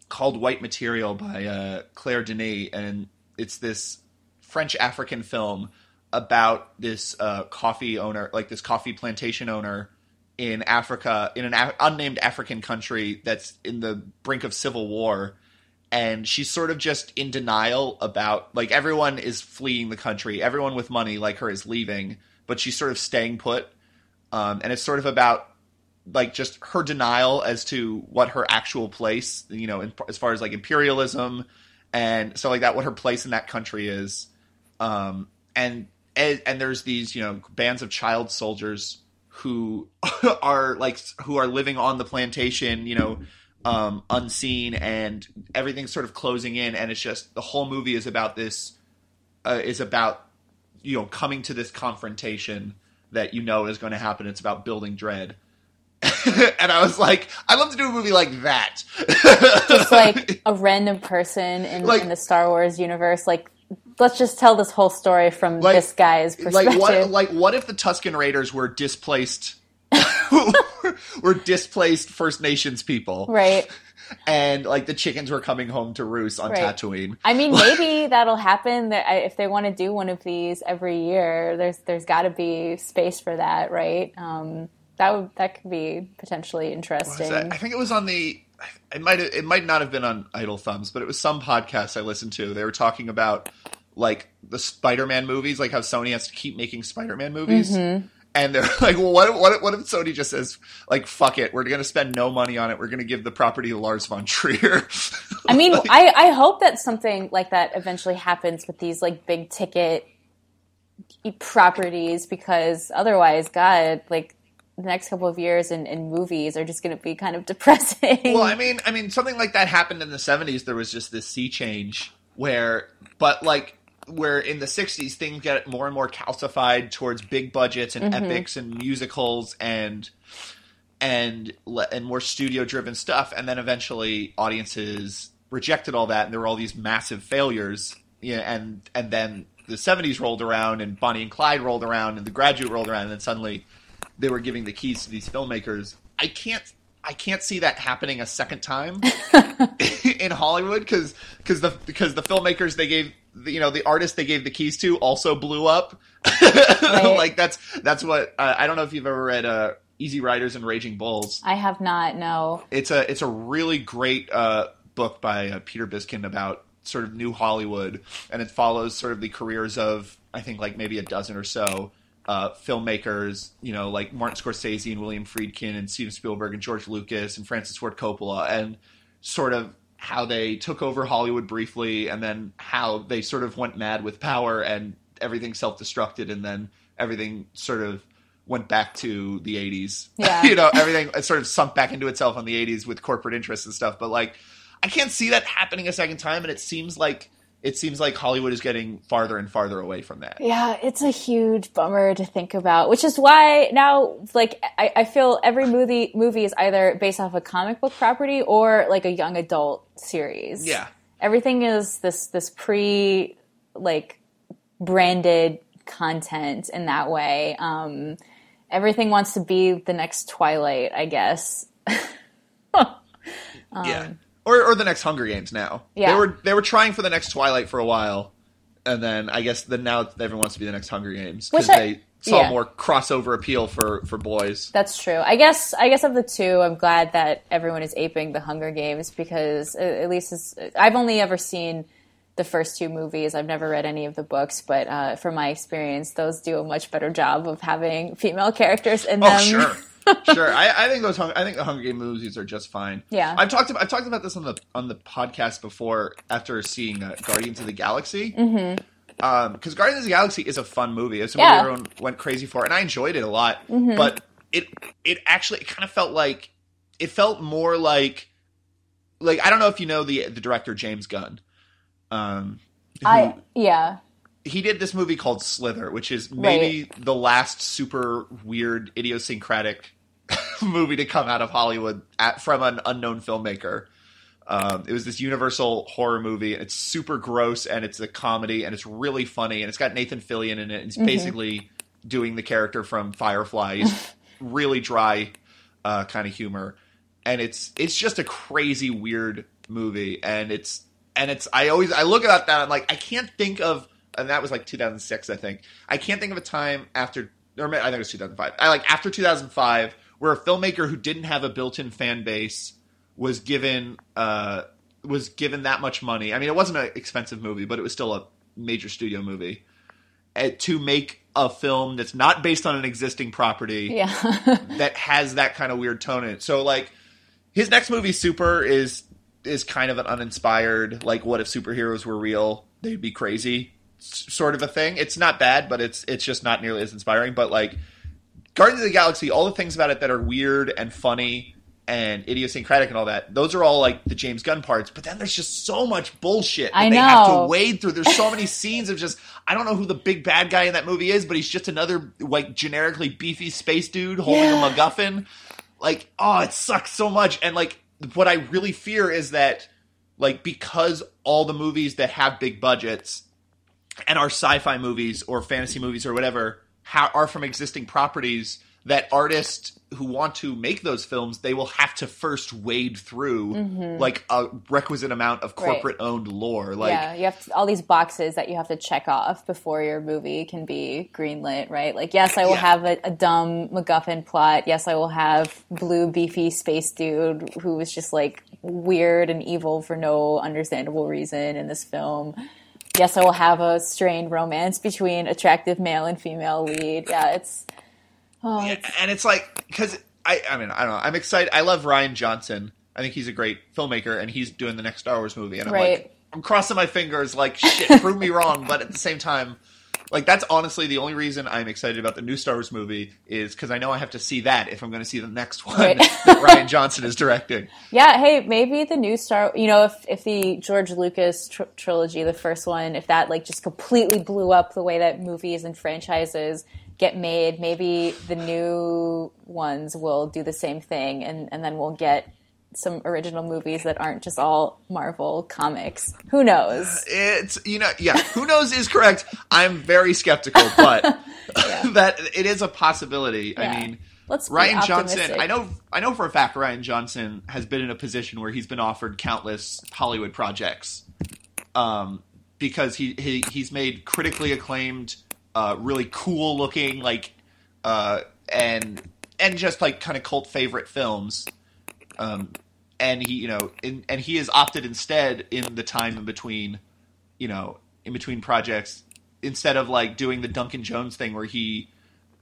called White Material by uh, Claire Denis, and it's this French-African film about this uh, coffee owner, like this coffee plantation owner in Africa, in an Af- unnamed African country that's in the brink of civil war. And she's sort of just in denial about, like, everyone is fleeing the country. Everyone with money like her is leaving, but she's sort of staying put. Um, and it's sort of about, like, just her denial as to what her actual place, you know, in, as far as like imperialism and stuff like that, what her place in that country is. Um, and, and, and there's these, you know, bands of child soldiers who are like, who are living on the plantation, you know, um, unseen, and everything's sort of closing in. And it's just, the whole movie is about this, uh, is about, you know, coming to this confrontation that, you know, is going to happen. It's about building dread. And I was like, I'd love to do a movie like that. Just like a random person in, like, in the Star Wars universe. Like, let's just tell this whole story from like, this guy's perspective. Like what, like, what if the Tusken Raiders were displaced were displaced First Nations people? Right. And, like, the chickens were coming home to roost on right. Tatooine. I mean, maybe that'll happen. If they want to do one of these every year, there's there's got to be space for that, right? Um That would that could be potentially interesting. I think it was on the it might it might not have been on Idle Thumbs, but it was some podcast I listened to. They were talking about like the Spider-Man movies, like how Sony has to keep making Spider-Man movies, mm-hmm. and they're like, well, what if, what if, what if Sony just says like, fuck it, we're going to spend no money on it, we're going to give the property to Lars von Trier. I mean, like, I I hope that something like that eventually happens with these like big ticket properties, because otherwise, God, like, the next couple of years in, in movies are just going to be kind of depressing. Well, I mean, I mean, something like that happened in the seventies. There was just this sea change where, but like, where in the sixties things get more and more calcified towards big budgets and mm-hmm. epics and musicals and and and more studio driven stuff, and then eventually audiences rejected all that, and there were all these massive failures. Yeah, and and then the seventies rolled around, and Bonnie and Clyde rolled around, and The Graduate rolled around, and then suddenly they were giving the keys to these filmmakers. I can't I can't see that happening a second time in Hollywood, because because the because the filmmakers they gave, you know, the artists they gave the keys to also blew up. Right. Like that's that's what uh, I don't know if you've ever read uh, Easy Riders and Raging Bulls. I have not. No, it's a it's a really great uh, book by uh, Peter Bisikin about sort of new Hollywood, and it follows sort of the careers of I think like maybe a dozen or so uh, filmmakers, you know, like Martin Scorsese and William Friedkin and Steven Spielberg and George Lucas and Francis Ford Coppola, and sort of how they took over Hollywood briefly, and then how they sort of went mad with power and everything self-destructed, and then everything sort of went back to the eighties. Yeah. You know, everything sort of sunk back into itself in the eighties with corporate interests and stuff. But like, I can't see that happening a second time, and it seems like it seems like Hollywood is getting farther and farther away from that. Yeah, it's a huge bummer to think about, which is why now, like, I, I feel every movie movie is either based off a comic book property or like a young adult series. Yeah, everything is this this pre like branded content in that way. Um, everything wants to be the next Twilight, I guess. um, yeah. Or, or the next Hunger Games now. Yeah. They were they were trying for the next Twilight for a while, and then I guess the, now everyone wants to be the next Hunger Games because they saw yeah. more crossover appeal for, for boys. That's true. I guess I guess of the two, I'm glad that everyone is aping the Hunger Games, because at least it's, I've only ever seen the first two movies. I've never read any of the books, but uh, from my experience, those do a much better job of having female characters in oh, them. Oh, sure. Sure, I, I think those. I think the Hunger Games movies are just fine. Yeah, I've talked. About, I've talked about this on the on the podcast before. After seeing uh, Guardians of the Galaxy, because mm-hmm. um, Guardians of the Galaxy is a fun movie. It's a movie yeah. everyone went crazy for, and I enjoyed it a lot. Mm-hmm. But it it actually it kind of felt like it felt more like like I don't know if you know the the director James Gunn. Um, who, I yeah. He did this movie called Slither, which is maybe right. the last super weird, idiosyncratic movie to come out of Hollywood at, from an unknown filmmaker. Um, it was this universal horror movie, and it's super gross, and it's a comedy, and it's really funny, and it's got Nathan Fillion in it, and it's mm-hmm. basically doing the character from Firefly. It's really dry uh, kind of humor, and it's it's just a crazy, weird movie, and it's and it's I always I look at that, and I'm like, I can't think of. And that was like two thousand six, I think. I can't think of a time after, or I think it was two thousand five. I like after two thousand five, where a filmmaker who didn't have a built-in fan base was given uh, was given that much money. I mean, it wasn't an expensive movie, but it was still a major studio movie uh, to make a film that's not based on an existing property yeah. that has that kind of weird tone in it. So, like, his next movie, Super, is is kind of an uninspired, like, what if superheroes were real? They'd be crazy. Sort of a thing. It's not bad, but it's it's just not nearly as inspiring. But like Guardians of the Galaxy, all the things about it that are weird and funny and idiosyncratic and all that, those are all like the James Gunn parts. But then there's just so much bullshit that I know. They have to wade through. There's so many scenes of just I don't know who the big bad guy in that movie is, but he's just another like generically beefy space dude holding yeah. a MacGuffin. Like, oh, it sucks so much. And like what I really fear is that like because all the movies that have big budgets and our sci-fi movies or fantasy movies or whatever ha- are from existing properties that artists who want to make those films, they will have to first wade through mm-hmm. like a requisite amount of corporate-owned right. lore. Like, yeah, you have to, all these boxes that you have to check off before your movie can be greenlit, right? Like, yes, I will yeah. have a, a dumb MacGuffin plot. Yes, I will have blue, beefy space dude who was just like weird and evil for no understandable reason in this film. Yes, I will have a strained romance between attractive male and female lead. Yeah, it's... Oh, it's... Yeah, and it's like... Because, I, I mean, I don't know. I'm excited. I love Rian Johnson. I think he's a great filmmaker, and he's doing the next Star Wars movie. And I'm right. like, I'm crossing my fingers like, shit, prove me wrong. But at the same time, Like, that's honestly the only reason I'm excited about the new Star Wars movie is because I know I have to see that if I'm going to see the next one right. that Rian Johnson is directing. Yeah, hey, maybe the new Star... You know, if, if the George Lucas tr- trilogy, the first one, if that, like, just completely blew up the way that movies and franchises get made, maybe the new ones will do the same thing, and, and then we'll get... some original movies that aren't just all Marvel comics. Who knows? It's, you know, yeah, who knows is correct. I'm very skeptical, but yeah. that it is a possibility. Yeah. I mean, let's Rian Johnson, I know, I know for a fact Rian Johnson has been in a position where he's been offered countless Hollywood projects um, because he, he he's made critically acclaimed, uh, really cool looking, like, uh, and, and just like kind of cult favorite films. Um, and he, you know, in, and he has opted instead in the time in between, you know, in between projects, instead of like doing the Duncan Jones thing where he,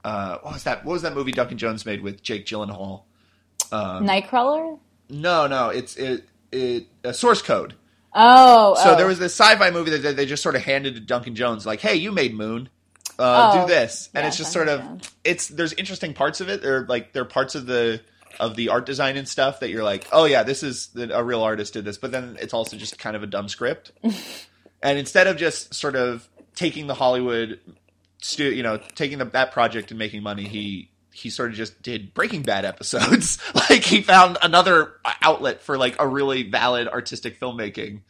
uh, what was that? What was that movie Duncan Jones made with Jake Gyllenhaal? Um, Nightcrawler? No, no, it's it it uh, Source Code. Oh, so oh. There was this sci-fi movie that they just sort of handed to Duncan Jones, like, hey, you made Moon. Uh, oh, do this, and yeah, it's just sort of yeah. it's there's interesting parts of it. There like there are parts of the. of the art design and stuff that you're like, oh yeah, this is the, a real artist did this. But then it's also just kind of a dumb script. And instead of just sort of taking the Hollywood, stu- you know, taking the, that project and making money, he, he sort of just did Breaking Bad episodes. Like he found another outlet for like a really valid artistic filmmaking,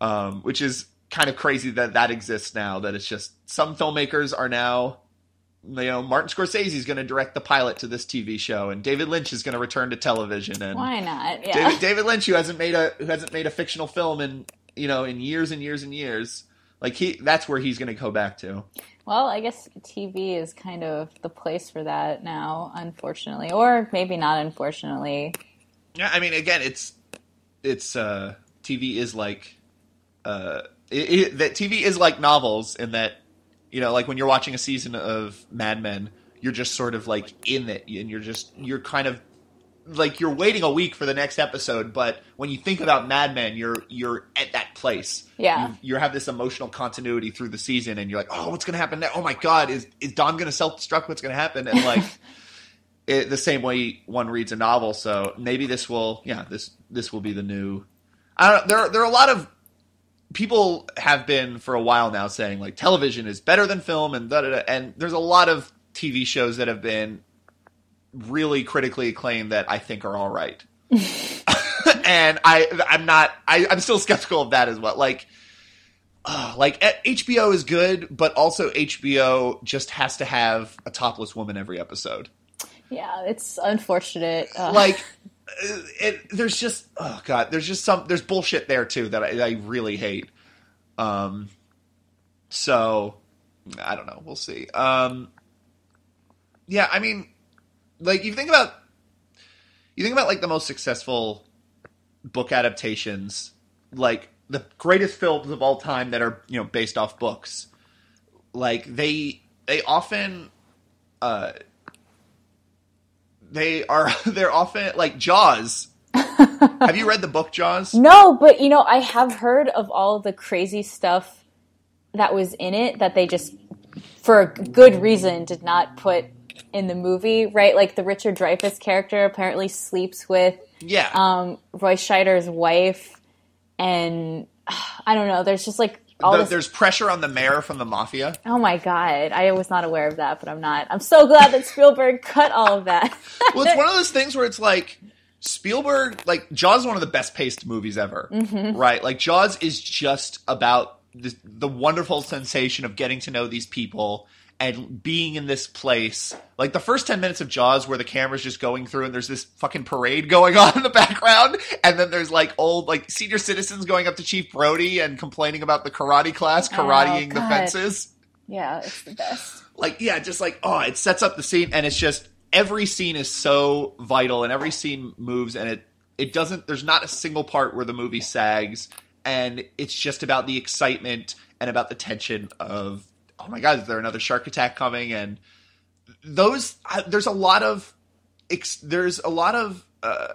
um, which is kind of crazy that that exists now, that it's just some filmmakers are now, you know, Martin Scorsese is going to direct the pilot to this T V show, and David Lynch is going to return to television. And why not? Yeah, David, David Lynch, who hasn't made a who hasn't made a fictional film in you know in years and years and years, like he that's where he's going to go back to. Well, I guess T V is kind of the place for that now, unfortunately, or maybe not unfortunately. Yeah, I mean, again, it's it's uh, T V is like uh, it, it, that T V is like novels in that. You know, like when you're watching a season of Mad Men, you're just sort of like in it and you're just, you're kind of like, you're waiting a week for the next episode. But when you think about Mad Men, you're, you're at that place. Yeah. You, you have this emotional continuity through the season and you're like, oh, what's going to happen now? Oh my God, is, is Dom going to self-destruct? What's going to happen? And like it, the same way one reads a novel. So maybe this will, yeah, this, this will be the new, I don't know. There, there are a lot of, people have been for a while now saying like television is better than film and da da da, and there's a lot of T V shows that have been really critically acclaimed that I think are all right. And I, I'm not, I, I'm still skeptical of that as well. Like, uh, like H B O is good, but also H B O just has to have a topless woman every episode. Yeah. It's unfortunate. Uh. Like, It, there's just oh god there's just some there's bullshit there too that I, I really hate um so I don't know, we'll see. Um yeah, I mean, like you think about you think about like the most successful book adaptations, like the greatest films of all time that are, you know, based off books, like they they often uh They are, they're often, like, Jaws. Have you read the book Jaws? No, but, you know, I have heard of all the crazy stuff that was in it that they just, for good reason, did not put in the movie, right? Like, the Richard Dreyfuss character apparently sleeps with yeah. um, Roy Scheider's wife, and I don't know, there's just, like, all the, this... There's pressure on the mayor from the mafia. Oh my God. I was not aware of that, but I'm not. I'm so glad that Spielberg cut all of that. Well, it's one of those things where it's like Spielberg, like Jaws is one of the best paced movies ever, mm-hmm. right? Like Jaws is just about the, the wonderful sensation of getting to know these people and being in this place. Like the first ten minutes of Jaws where the camera's just going through and there's this fucking parade going on in the background. And then there's like old, like senior citizens going up to Chief Brody and complaining about the karate class, karateing oh, the fences. Yeah, it's the best. Like, yeah, just like, oh, it sets up the scene. And it's just, every scene is so vital and every scene moves and it, it doesn't, there's not a single part where the movie sags. And it's just about the excitement and about the tension of, oh my God, is there another shark attack coming? And those, there's a lot of, there's a lot of uh,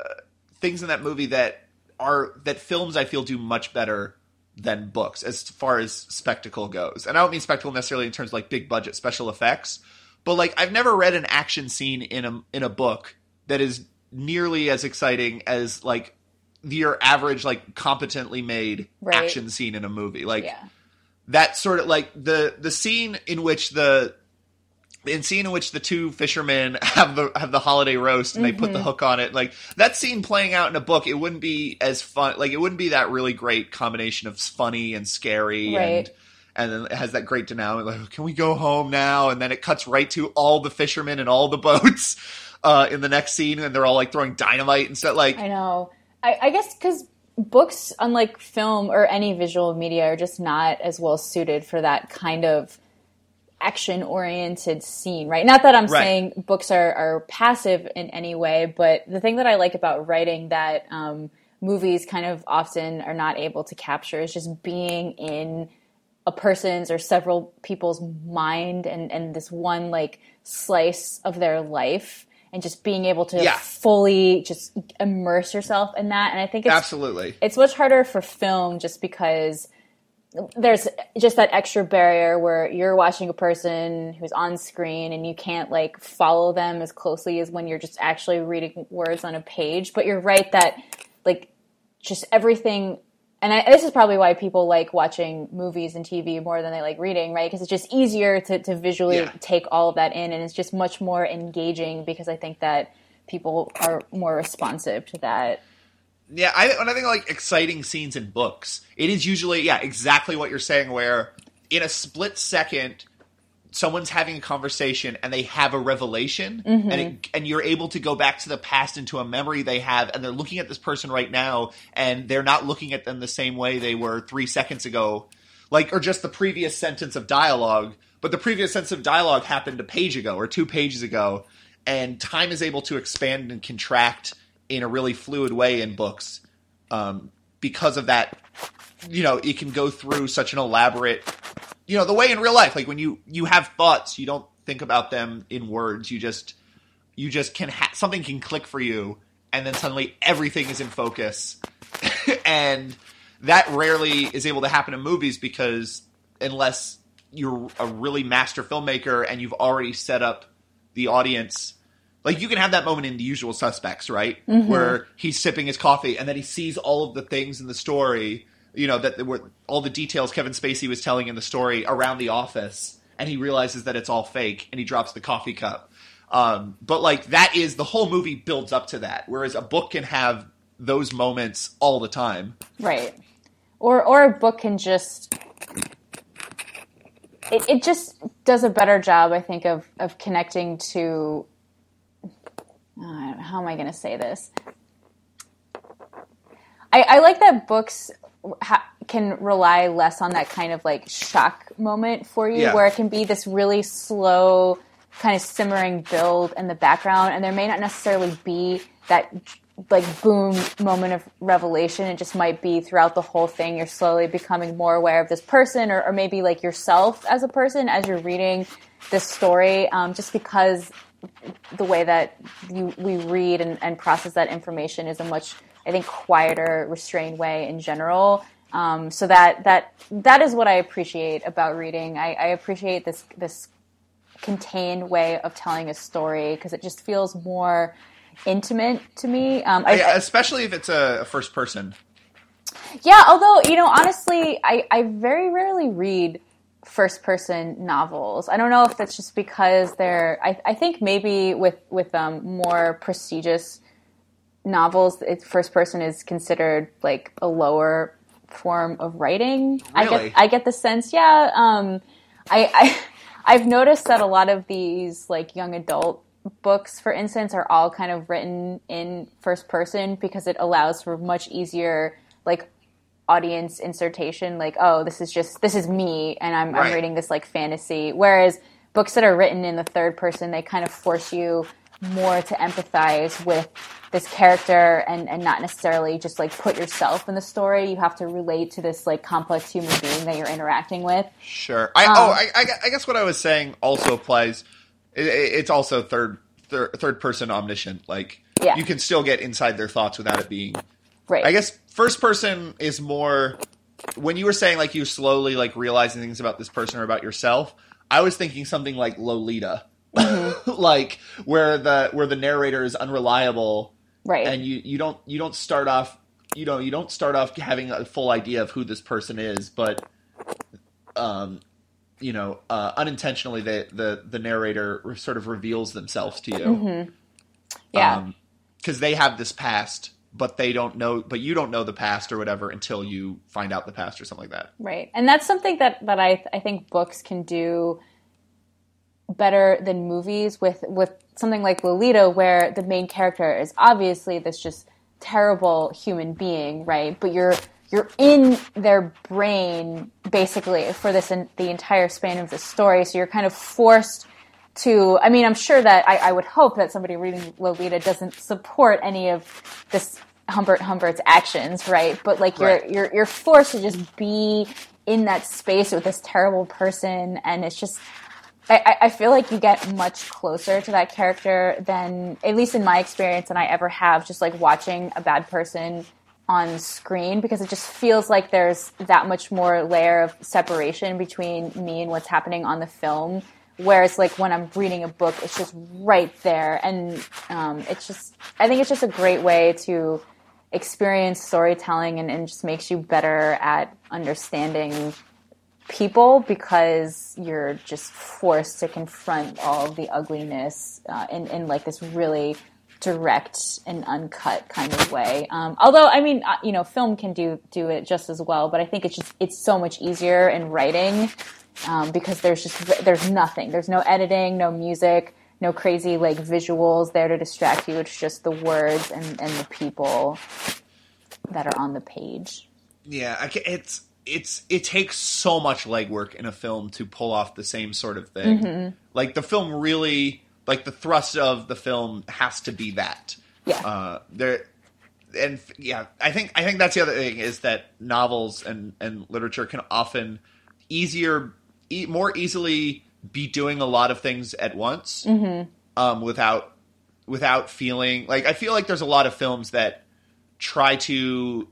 things in that movie that are, that films I feel do much better than books as far as spectacle goes. And I don't mean spectacle necessarily in terms of like big budget special effects, but like I've never read an action scene in a in a book that is nearly as exciting as like your average like competently made right. action scene in a movie. Like yeah. that sort of like the the scene in which the in scene in which the two fishermen have the have the holiday roast and mm-hmm. they put the hook on it. Like that scene playing out in a book, it wouldn't be as fun. Like it wouldn't be that really great combination of funny and scary right. and and then it has that great denouement. Like, oh, can we go home now? And then it cuts right to all the fishermen and all the boats uh, in the next scene, and they're all like throwing dynamite and stuff. Like I know, I, I guess because books, unlike film or any visual media, are just not as well suited for that kind of action-oriented scene, right? Not that I'm right. saying books are, are passive in any way, but the thing that I like about writing that um, movies kind of often are not able to capture is just being in a person's or several people's mind and, and this one like slice of their life and just being able to yeah. fully just immerse yourself in that. And I think it's, absolutely. It's much harder for film just because there's just that extra barrier where you're watching a person who's on screen and you can't like follow them as closely as when you're just actually reading words on a page. But you're right that like just everything. And I, this is probably why people like watching movies and T V more than they like reading, right? Because it's just easier to, to visually yeah. take all of that in. And it's just much more engaging because I think that people are more responsive to that. Yeah, I when I think of like exciting scenes in books, it is usually yeah exactly what you're saying. Where in a split second, someone's having a conversation and they have a revelation, mm-hmm. and it, and you're able to go back to the past into a memory they have, and they're looking at this person right now, and they're not looking at them the same way they were three seconds ago, like or just the previous sentence of dialogue, but the previous sentence of dialogue happened a page ago or two pages ago, and time is able to expand and contract in a really fluid way in books, um, because of that, you know, it can go through such an elaborate, you know, the way in real life, like when you, you have thoughts, you don't think about them in words. You just, you just can ha- something can click for you. And then suddenly everything is in focus. And that rarely is able to happen in movies because unless you're a really master filmmaker and you've already set up the audience. Like, you can have that moment in The Usual Suspects, right? Mm-hmm. Where he's sipping his coffee, and then he sees all of the things in the story, you know, that were all the details Kevin Spacey was telling in the story around the office, and he realizes that it's all fake, and he drops the coffee cup. Um, but, like, that is, the whole movie builds up to that, whereas a book can have those moments all the time. Right. Or, or a book can just... It, it just does a better job, I think, of, of connecting to... How am I going to say this? I, I like that books ha- can rely less on that kind of like shock moment for you, yeah. where it can be this really slow kind of simmering build in the background, and there may not necessarily be that like boom moment of revelation. It just might be throughout the whole thing you're slowly becoming more aware of this person, or, or maybe like yourself as a person as you're reading this story, um, just because the way that you, we read and, and process that information is a much, I think, quieter, restrained way in general. Um, so that that that is what I appreciate about reading. I, I appreciate this this contained way of telling a story because it just feels more intimate to me. Um, I, yeah, especially if it's a first person. Yeah, although, you know, honestly, I, I very rarely read first-person novels. I don't know if that's just because they're... I, I think maybe with, with um, more prestigious novels, it, first-person is considered like a lower form of writing. Really? I get, I get the sense, yeah. Um, I, I, I've noticed that a lot of these like young adult books, for instance, are all kind of written in first-person because it allows for much easier... like. Audience insertion, like, oh, this is just this is me and I'm, right. I'm reading this like fantasy, whereas books that are written in the third person, they kind of force you more to empathize with this character and and not necessarily just like put yourself in the story. You have to relate to this like complex human being that you're interacting with. Sure. I um, oh I, I I guess what I was saying also applies. It, it's also third third third person omniscient. Like yeah. you can still get inside their thoughts without it being. Right. I guess first person is more when you were saying like you slowly like realizing things about this person or about yourself, I was thinking something like Lolita, mm-hmm. like where the where the narrator is unreliable, right? And you, you don't you don't start off you know you don't start off having a full idea of who this person is, but um, you know, uh, unintentionally the the the narrator sort of reveals themselves to you, mm-hmm. yeah, because um, they have this past. But they don't know, but you don't know the past or whatever until you find out the past or something like that. Right. And that's something that, that I I think books can do better than movies with, with something like Lolita, where the main character is obviously this just terrible human being, right? But you're you're in their brain basically for this in, the entire span of the story. So you're kind of forced to, I mean, I'm sure that I, I would hope that somebody reading Lolita doesn't support any of this Humbert Humbert's actions, right? But like you're right. you're you're forced to just be in that space with this terrible person, and it's just I, I feel like you get much closer to that character than, at least in my experience, than I ever have just like watching a bad person on screen, because it just feels like there's that much more layer of separation between me and what's happening on the film. Whereas, like, when I'm reading a book, it's just right there. And um, it's just, I think it's just a great way to experience storytelling, and, and just makes you better at understanding people, because you're just forced to confront all of the ugliness uh, in, in, like, this really direct and uncut kind of way. Um, although, I mean, you know, film can do, do it just as well, but I think it's just, it's so much easier in writing. Um, because there's just, there's nothing. There's no editing, no music, no crazy, like, visuals there to distract you. It's just the words and, and the people that are on the page. Yeah, I can, it's, it's, it takes so much legwork in a film to pull off the same sort of thing. Mm-hmm. Like, the film really, like, the thrust of the film has to be that. Yeah. Uh, there, and, yeah, I think, I think that's the other thing, is that novels and, and literature can often easier... E- more easily be doing a lot of things at once, mm-hmm. um, without without feeling like, I feel like there's a lot of films that try to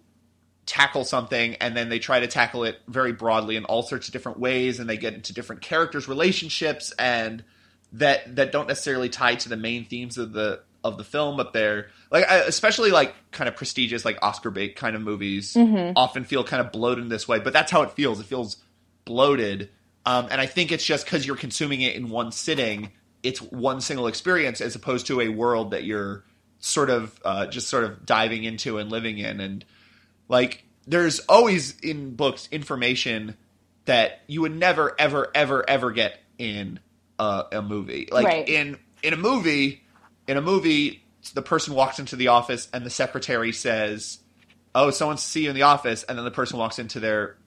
tackle something, and then they try to tackle it very broadly in all sorts of different ways, and they get into different characters' relationships, and that that don't necessarily tie to the main themes of the of the film, but they're like, especially like kind of prestigious, like Oscar bait kind of movies, mm-hmm. often feel kind of bloated in this way. But that's how it feels. It feels bloated. Um, and I think it's just because you're consuming it in one sitting, it's one single experience, as opposed to a world that you're sort of uh, just sort of diving into and living in. And like, there's always in books information that you would never, ever, ever, ever get in uh, a movie. Like right. in in a movie, in a movie, the person walks into the office and the secretary says, "Oh, someone's to see you in the office," and then the person walks into their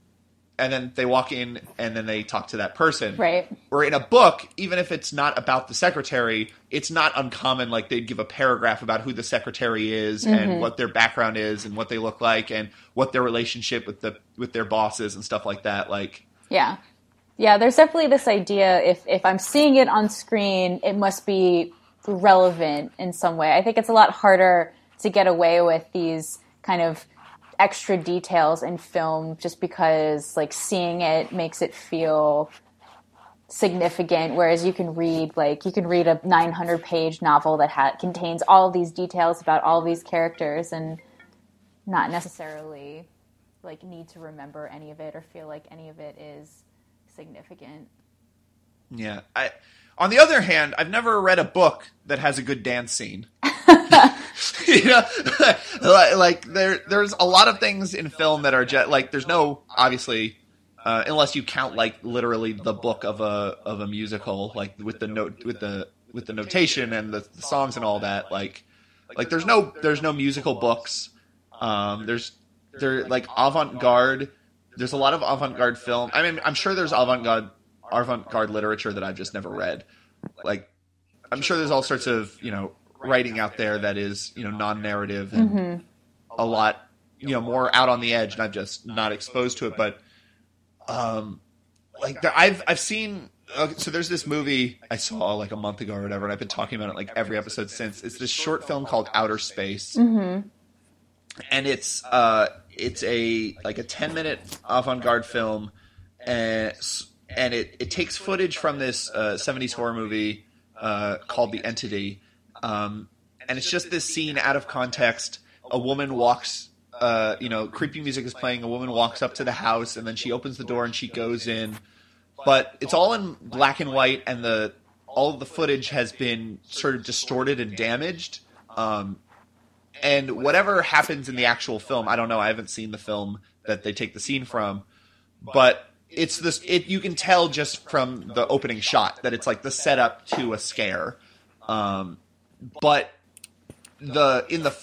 and then they walk in and then they talk to that person. Right. Or in a book, even if it's not about the secretary, it's not uncommon. Like, they'd give a paragraph about who the secretary is, mm-hmm. and what their background is and what they look like and what their relationship with the with their boss is and stuff like that. Like, yeah. Yeah, there's definitely this idea, if, if I'm seeing it on screen, it must be relevant in some way. I think it's a lot harder to get away with these kind of extra details in film, just because like seeing it makes it feel significant, whereas you can read like you can read a nine hundred page novel that ha- contains all these details about all these characters and not necessarily like need to remember any of it or feel like any of it is significant. Yeah. I on the other hand, I've never read a book that has a good dance scene. You know, like there, there's a lot of things in film that are just like, there's no, obviously, uh, unless you count like literally the book of a of a musical, like with the note, with the with the notation and the, the songs and all that. Like, like there's no there's no musical books. Um, there's there like avant-garde. There's a lot of avant-garde film. I mean, I'm sure there's avant-garde avant-garde literature that I've just never read. Like, I'm sure there's all sorts of, you know, writing out there that is, you know, non-narrative and mm-hmm. a lot, you know, more out on the edge, and I'm just not exposed to it. But um like there, I've I've seen uh, so there's this movie I saw like a month ago or whatever, and I've been talking about it like every episode since. It's this short film called Outer Space, mm-hmm. and it's uh it's a like a ten minute avant-garde film, and and it, it takes footage from this uh, seventies horror movie uh, called The Entity, um, and it's just this scene out of context. A woman walks, uh, you know, creepy music is playing. A woman walks up to the house, and then she opens the door and she goes in. But it's all in black and white, and the all of the footage has been sort of distorted and damaged. Um, and whatever happens in the actual film, I don't know. I haven't seen the film that they take the scene from, but it's this. It you can tell just from the opening shot that it's like the setup to a scare. Um, but the in the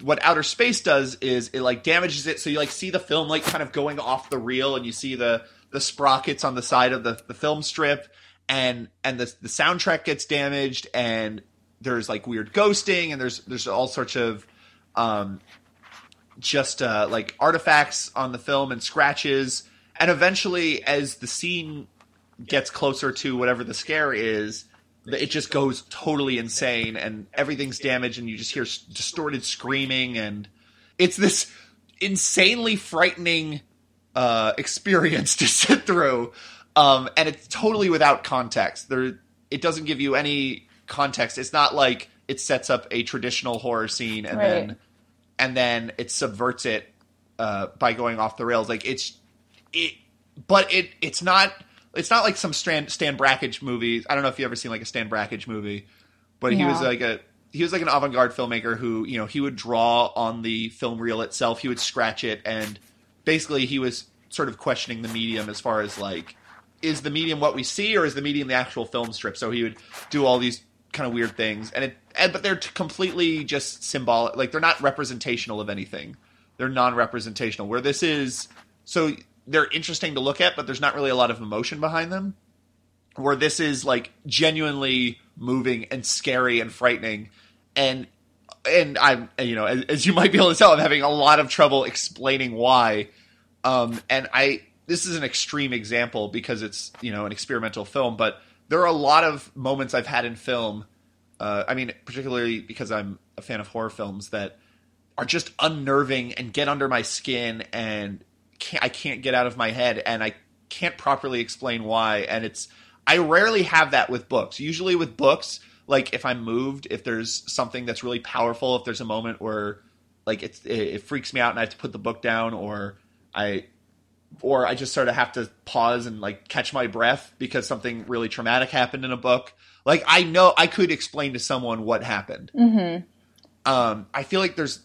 what Outer Space does is it like damages it, so you like see the film like kind of going off the reel, and you see the the sprockets on the side of the, the film strip, and and the the soundtrack gets damaged, and there's like weird ghosting, and there's there's all sorts of um, just uh, like artifacts on the film and scratches, and eventually as the scene gets closer to whatever the scare is, it just goes totally insane and everything's damaged and you just hear distorted screaming, and it's this insanely frightening uh, experience to sit through. Um, and it's totally without context. There, it doesn't give you any context. It's not like it sets up a traditional horror scene and right. then, and then it subverts it uh, by going off the rails. Like it's, it, but it, it's not, It's not like some Stan, Stan Brakhage movies. I don't know if you ever seen like a Stan Brakhage movie, but yeah. he was like a he was like an avant-garde filmmaker who, you know, he would draw on the film reel itself. He would scratch it, and basically he was sort of questioning the medium as far as like, is the medium what we see, or is the medium the actual film strip? So he would do all these kind of weird things, and it and, but they're completely just symbolic. Like they're not representational of anything. They're non-representational. Where this is so. They're interesting to look at, but there's not really a lot of emotion behind them, where this is like genuinely moving and scary and frightening. And, and I'm, you know, as, as you might be able to tell, I'm having a lot of trouble explaining why. Um, and I, this is an extreme example because it's, you know, an experimental film, but there are a lot of moments I've had in film. Uh, I mean, particularly because I'm a fan of horror films that are just unnerving and get under my skin, and Can't, I can't get out of my head, and I can't properly explain why. And it's, I rarely have that with books. Usually with books, like if I'm moved, if there's something that's really powerful, if there's a moment where like it's, it, it freaks me out and I have to put the book down, or I, or I just sort of have to pause and like catch my breath because something really traumatic happened in a book. Like I know I could explain to someone what happened. Mm-hmm. Um, I feel like there's,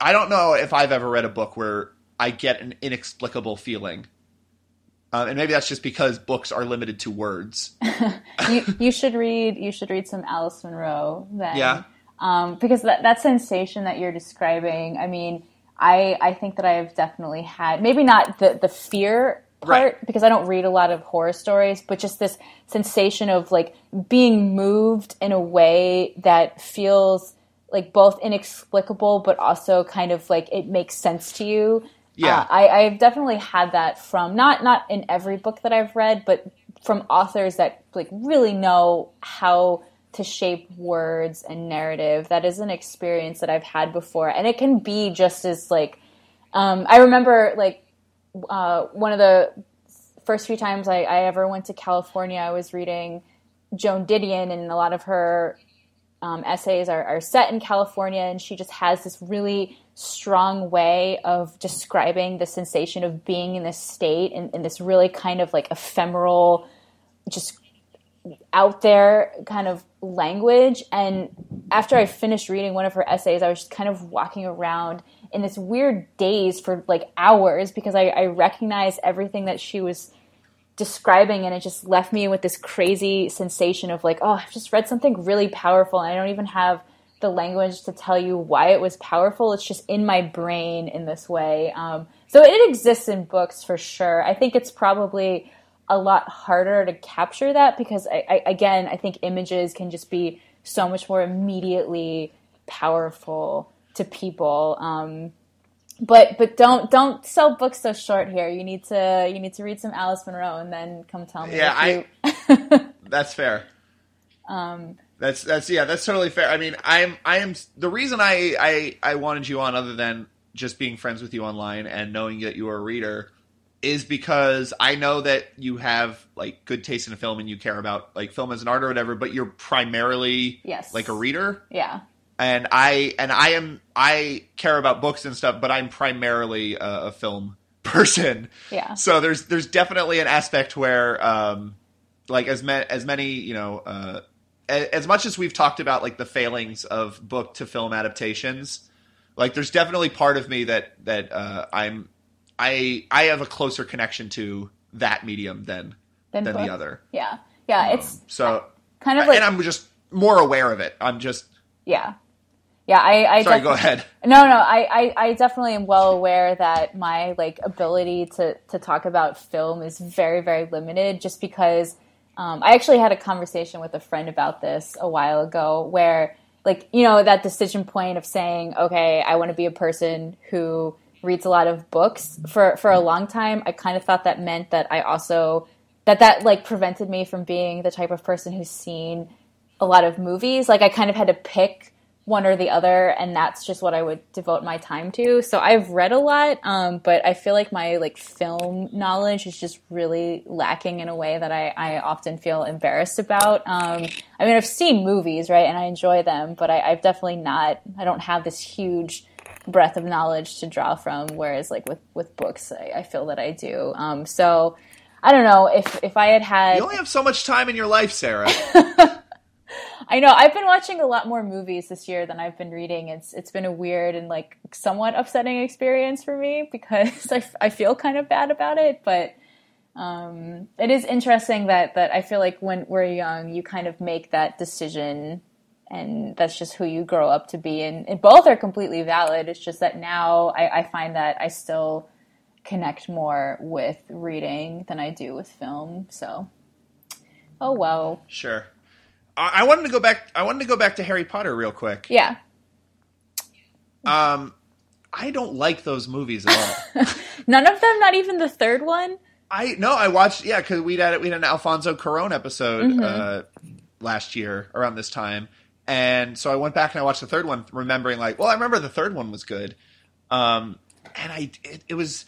I don't know if I've ever read a book where I get an inexplicable feeling. Um, and maybe that's just because books are limited to words. you, you should read, you should read some Alice Munro then. Yeah. Um, because that, that sensation that you're describing, I mean, I, I think that I have definitely had, maybe not the, the fear part, right, because I don't read a lot of horror stories, but just this sensation of like being moved in a way that feels like both inexplicable, but also kind of like it makes sense to you. Yeah, uh, I, I've definitely had that from not not in every book that I've read, but from authors that like really know how to shape words and narrative. That is an experience that I've had before, and it can be just as like um, I remember like uh, one of the first few times I, I ever went to California, I was reading Joan Didion, and a lot of her um, essays are, are set in California, and she just has this really strong way of describing the sensation of being in this state and, and this really kind of like ephemeral, just out there kind of language. And after I finished reading one of her essays, I was just kind of walking around in this weird daze for like hours because I, I recognized everything that she was describing, and it just left me with this crazy sensation of like, oh, I've just read something really powerful, and I don't even have the language to tell you why it was powerful. It's just in my brain in this way. Um, so it exists in books for sure. I think it's probably a lot harder to capture that because I, I, again, I think images can just be so much more immediately powerful to people. Um, but, but don't, don't sell books so short here. You need to, you need to read some Alice Munro and then come tell me. Yeah, I, you... that's fair. Um, That's that's yeah, that's totally fair. I mean, I'm I am the reason I, I, I wanted you on, other than just being friends with you online and knowing that you are a reader is because I know that you have like good taste in a film and you care about like film as an art or whatever, but you're primarily yes. like a reader. Yeah. And I, and I am, I care about books and stuff, but I'm primarily a, a film person. Yeah. So there's, there's definitely an aspect where, um, like as ma- as many, you know, uh, as much as we've talked about like the failings of book to film adaptations, like there's definitely part of me that, that, uh, I'm, I, I have a closer connection to that medium than, than, than the other. Yeah. Yeah. Um, it's so kind of like, and I'm just more aware of it. I'm just, yeah. Yeah. I, I, sorry, go ahead. No, no, I, I, I definitely am well aware that my like ability to, to talk about film is very, very limited just because, Um, I actually had a conversation with a friend about this a while ago where, like, you know, that decision point of saying, okay, I want to be a person who reads a lot of books. For, for a long time, I kind of thought that meant that I also – that that, like, prevented me from being the type of person who's seen a lot of movies. Like, I kind of had to pick one or the other, and that's just what I would devote my time to. So I've read a lot, um, but I feel like my like film knowledge is just really lacking in a way that I, I often feel embarrassed about. Um, I mean, I've seen movies, right, and I enjoy them, but I, I've definitely not, I don't have this huge breadth of knowledge to draw from, whereas like with, with books, I, I feel that I do. Um, so I don't know, if, if I had had... You only have so much time in your life, Sarah. I know. I've been watching a lot more movies this year than I've been reading. It's It's been a weird and like somewhat upsetting experience for me because I, f- I feel kind of bad about it. But um, it is interesting that, that I feel like when we're young, you kind of make that decision and that's just who you grow up to be. And, and both are completely valid. It's just that now I, I find that I still connect more with reading than I do with film. So, oh, well. Sure. I wanted to go back. I wanted to go back to Harry Potter real quick. Yeah. Um, I don't like those movies at all. None of them. Not even the third one. I no. I watched. Yeah, because we had we had an Alfonso Cuarón episode mm-hmm. uh, last year around this time, and so I went back and I watched the third one, remembering like, well, I remember the third one was good, um, and I it, it was.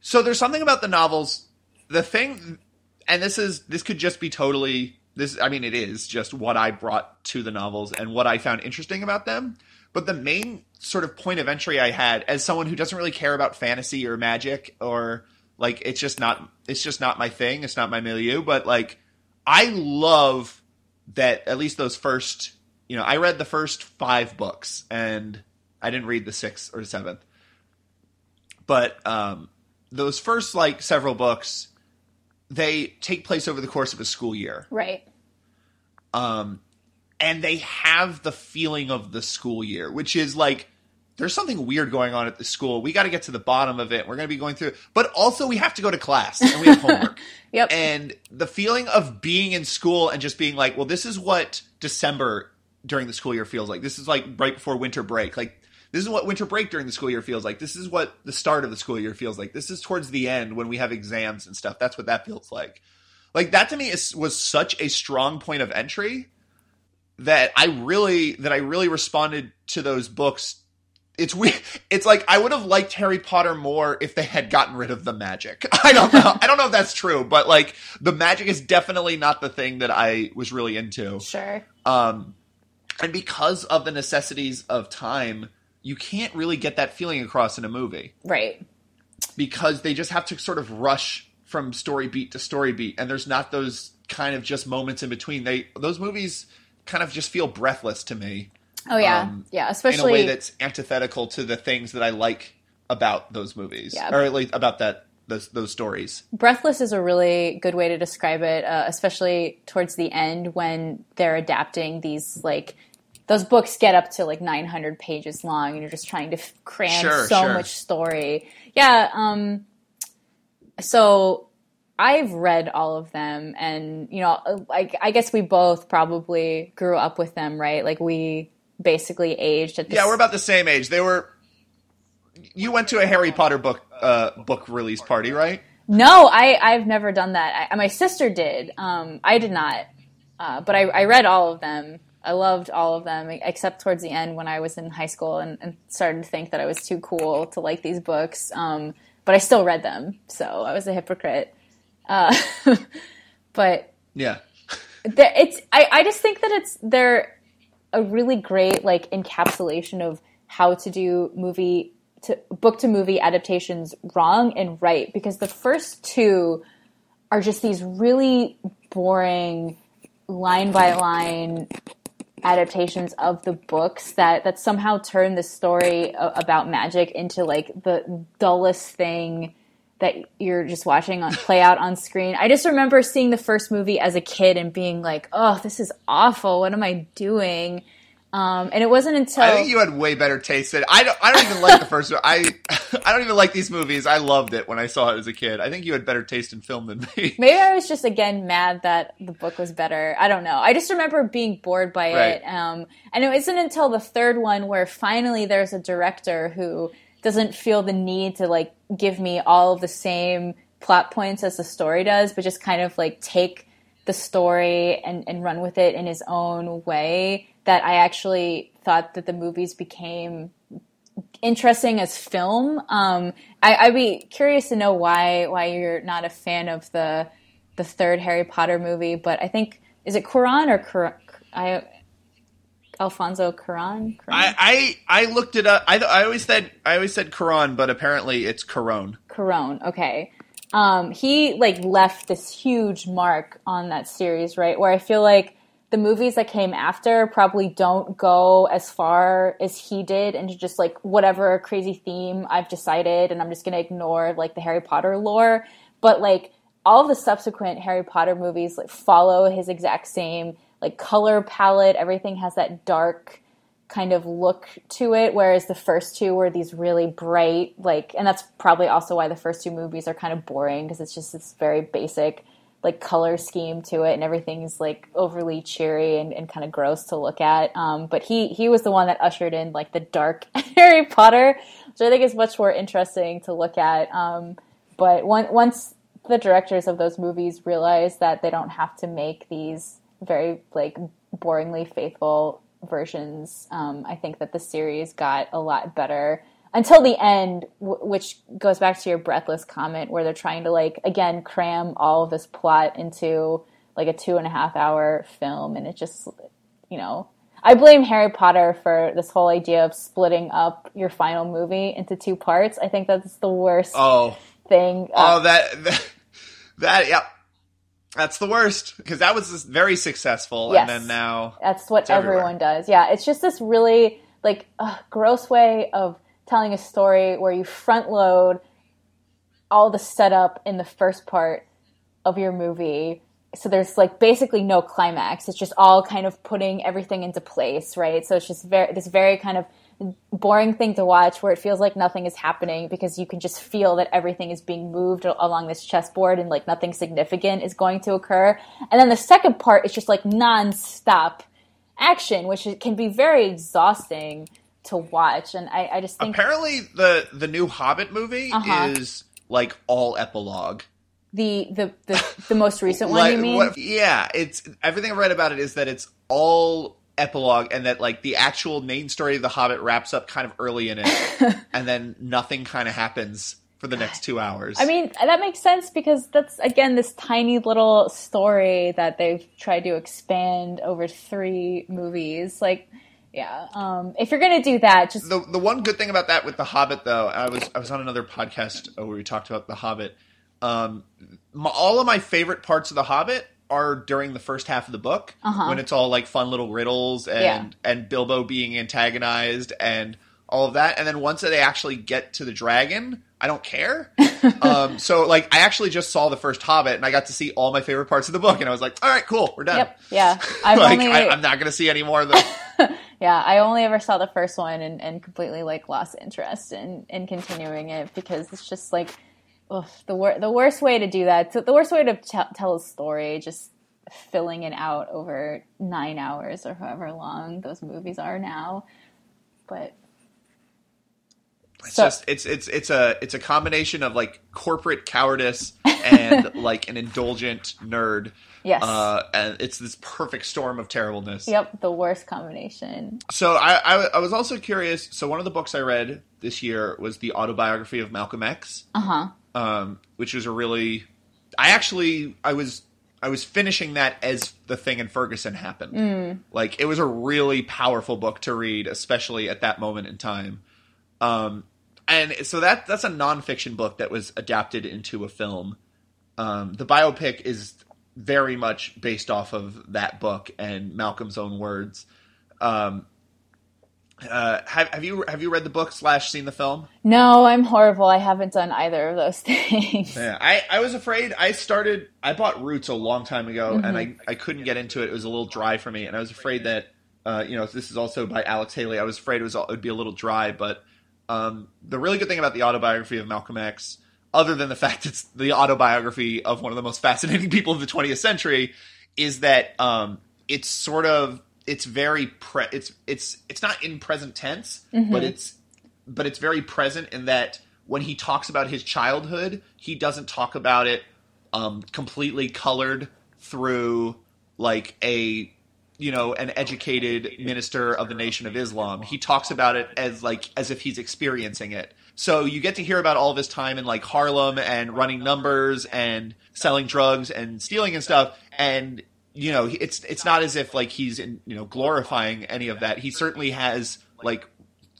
So there's something about the novels. The thing, and this is this could just be totally. This, I mean, it is just what I brought to the novels and what I found interesting about them. But the main sort of point of entry I had as someone who doesn't really care about fantasy or magic or like, it's just not, it's just not my thing. It's not my milieu, but like, I love that at least those first, you know, I read the first five books and I didn't read the sixth or the seventh, but, um, those first like several books, they take place over the course of a school year. Right. Um, and they have the feeling of the school year, which is like, there's something weird going on at the school. We got to get to the bottom of it. We're going to be going through it. But also we have to go to class and we have homework. Yep. And the feeling of being in school and just being like, well, this is what December during the school year feels like. This is like right before winter break. Like, this is what winter break during the school year feels like. This is what the start of the school year feels like. This is towards the end when we have exams and stuff. That's what that feels like. Like that to me is, was such a strong point of entry that I really that I really responded to those books. It's weird. It's like I would have liked Harry Potter more if they had gotten rid of the magic. I don't know. I don't know if that's true, but like the magic is definitely not the thing that I was really into. Sure. Um, and because of the necessities of time, you can't really get that feeling across in a movie. Right. Because they just have to sort of rush from story beat to story beat. And there's not those kind of just moments in between. They Those movies kind of just feel breathless to me. Oh, yeah. Um, yeah, especially... in a way that's antithetical to the things that I like about those movies. Yeah. Or at least about that those, those stories. Breathless is a really good way to describe it, uh, especially towards the end when they're adapting these, like... Those books get up to like nine hundred pages long and you're just trying to f- cram sure, so sure. much story. Yeah. Um, so I've read all of them and, you know, I, I guess we both probably grew up with them, right? Like we basically aged at the Yeah, we're about the same age. They were – you went to a Harry Potter book uh, book release party, right? No, I, I've never done that. I, my sister did. Um, I did not. Uh, but I, I read all of them. I loved all of them, except towards the end when I was in high school and, and started to think that I was too cool to like these books. Um, but I still read them, so I was a hypocrite. Uh, but yeah, it's I, I just think that it's they're a really great like encapsulation of how to do movie to book to movie adaptations wrong and right, because the first two are just these really boring line by line adaptations of the books that, that somehow turn the story a- about magic into like the dullest thing that you're just watching on play out on screen. I just remember seeing the first movie as a kid and being like, oh, this is awful. What am I doing? Um, and it wasn't until I think you had way better taste than I don't. I don't even like the first one. I I don't even like these movies. I loved it when I saw it as a kid. I think you had better taste in film than me. Maybe I was just again mad that the book was better. I don't know. I just remember being bored by right. it. Um, and it isn't until the third one where finally there's a director who doesn't feel the need to like give me all of the same plot points as the story does, but just kind of like take the story and, and run with it in his own way, that I actually thought that the movies became interesting as film. Um, I, I'd be curious to know why why you're not a fan of the the third Harry Potter movie, but I think, is it Cuarón or Cuarón? I, Alfonso Cuarón? Cuarón? I, I I looked it up. I I always said I always said Cuarón, but apparently it's Cuarón. Cuarón, okay. Um, he like left this huge mark on that series, right? Where I feel like the movies that came after probably don't go as far as he did into just like whatever crazy theme I've decided, and I'm just going to ignore like the Harry Potter lore. But like all the subsequent Harry Potter movies like follow his exact same like color palette. Everything has that dark kind of look to it, whereas the first two were these really bright like, and that's probably also why the first two movies are kind of boring, because it's just this very basic like color scheme to it, and everything's like overly cheery and, and kind of gross to look at. Um, but he, he was the one that ushered in like the dark Harry Potter, which I think is much more interesting to look at. Um, but one, once the directors of those movies realize that they don't have to make these very like boringly faithful versions, um, I think that the series got a lot better until the end, which goes back to your breathless comment, where they're trying to, like, again, cram all of this plot into, like, a two-and-a-half-hour film, and it just, you know... I blame Harry Potter for this whole idea of splitting up your final movie into two parts. I think that's the worst oh. thing. Oh, um, that, that... That, yeah. That's the worst, because that was very successful, yes. and then now... That's what everyone everywhere. does. Yeah, it's just this really, like, ugh, gross way of telling a story where you front load all the setup in the first part of your movie. So there's like basically no climax. It's just all kind of putting everything into place, right? So it's just very, this very kind of boring thing to watch where it feels like nothing is happening, because you can just feel that everything is being moved along this chessboard and like nothing significant is going to occur. And then the second part is just like nonstop action, which can be very exhausting to watch. And I, I just think apparently the the new Hobbit movie uh-huh. is like all epilogue. The the the, the most recent one, like, you mean? What, yeah, it's everything I read about it is that it's all epilogue, and that like the actual main story of the Hobbit wraps up kind of early in it, and then nothing kind of happens for the next two hours. I mean, that makes sense, because that's again this tiny little story that they've tried to expand over three movies, like. Yeah, um, if you're going to do that, just... The the one good thing about that with The Hobbit, though, I was I was on another podcast where we talked about The Hobbit. Um, my, all of my favorite parts of The Hobbit are during the first half of the book, uh-huh. when it's all, like, fun little riddles and, yeah. and Bilbo being antagonized and all of that. And then once they actually get to the dragon, I don't care. um, so, like, I actually just saw the first Hobbit, and I got to see all my favorite parts of the book, and I was like, all right, cool, we're done. Yep, yeah. I've like, only... I, I'm not going to see any more of them. Yeah, I only ever saw the first one and, and completely, like, lost interest in, in continuing it, because it's just, like, ugh, the, wor- the worst way to do that, the worst way to t- tell a story, just filling it out over nine hours or however long those movies are now. But... It's so, just it's it's it's a it's a combination of like corporate cowardice and like an indulgent nerd. Yes. Uh, and it's this perfect storm of terribleness. Yep, the worst combination. So I, I, I was also curious. So one of the books I read this year was The Autobiography of Malcolm X. Uh-huh. Um, which was a really... I actually, I was... I was finishing that as the thing in Ferguson happened. Mm. Like, it was a really powerful book to read, especially at that moment in time. Um, and so that that's a nonfiction book that was adapted into a film. Um, the biopic is very much based off of that book and Malcolm's own words. Um, uh, have, have you have you read the book slash seen the film? No, I'm horrible. I haven't done either of those things. Yeah, I, I was afraid. I started. I bought Roots a long time ago, mm-hmm. and I, I couldn't get into it. It was a little dry for me, and I was afraid that uh, you know this is also by Alex Haley. I was afraid it was it would be a little dry, but um, the really good thing about The Autobiography of Malcolm X, other than the fact it's the autobiography of one of the most fascinating people of the twentieth century, is that um, it's sort of it's very pre- it's it's it's not in present tense, mm-hmm. but it's but it's very present in that when he talks about his childhood, he doesn't talk about it um, completely colored through like a you know an educated minister of the Nation of Islam. He talks about it as like as if he's experiencing it. So you get to hear about all of his time in like Harlem and running numbers and selling drugs and stealing and stuff. And, you know, it's it's not as if like he's, in, you know, glorifying any of that. He certainly has like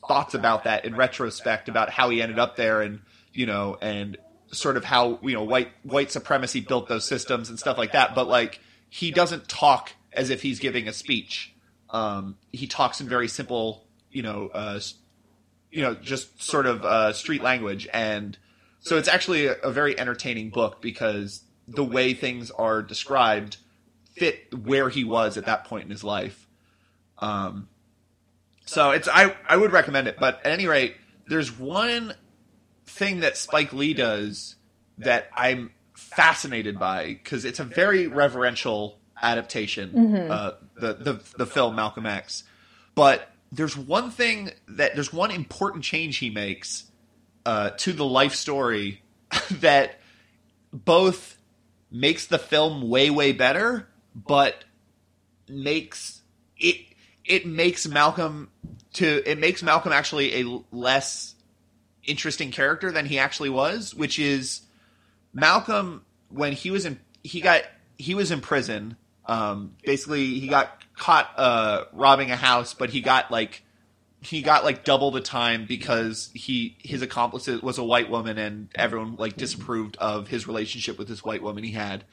thoughts about that in retrospect, about how he ended up there and, you know, and sort of how, you know, white white supremacy built those systems and stuff like that. But like he doesn't talk as if he's giving a speech. Um, he talks in very simple, you know, uh you know, just sort of uh, street language. And so it's actually a, a very entertaining book because the way things are described fit where he was at that point in his life. Um, so it's I, I would recommend it. But at any rate, there's one thing that Spike Lee does that I'm fascinated by because it's a very reverential adaptation, mm-hmm. uh, the, the the film Malcolm X. But there's one thing that there's one important change he makes uh, to the life story that both makes the film way, way better, but makes it, it makes Malcolm to, it makes Malcolm actually a less interesting character than he actually was, which is Malcolm when he was in, he got, he was in prison. Um, basically he got, caught uh robbing a house, but he got like he got like double the time because he his accomplice was a white woman and everyone like disapproved of his relationship with this white woman he had.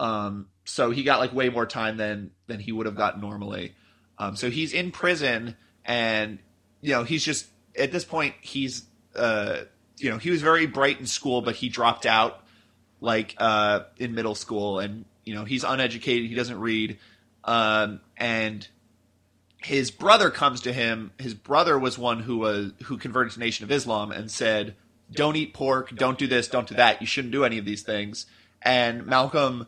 Um so he got like way more time than than he would have gotten normally. Um so he's in prison and you know he's just at this point he's uh you know he was very bright in school but he dropped out like uh in middle school and you know he's uneducated, he doesn't read. Um, and his brother comes to him. His brother was one who was, who converted to Nation of Islam and said, don't eat pork. Don't do this. Don't do that. You shouldn't do any of these things. And Malcolm,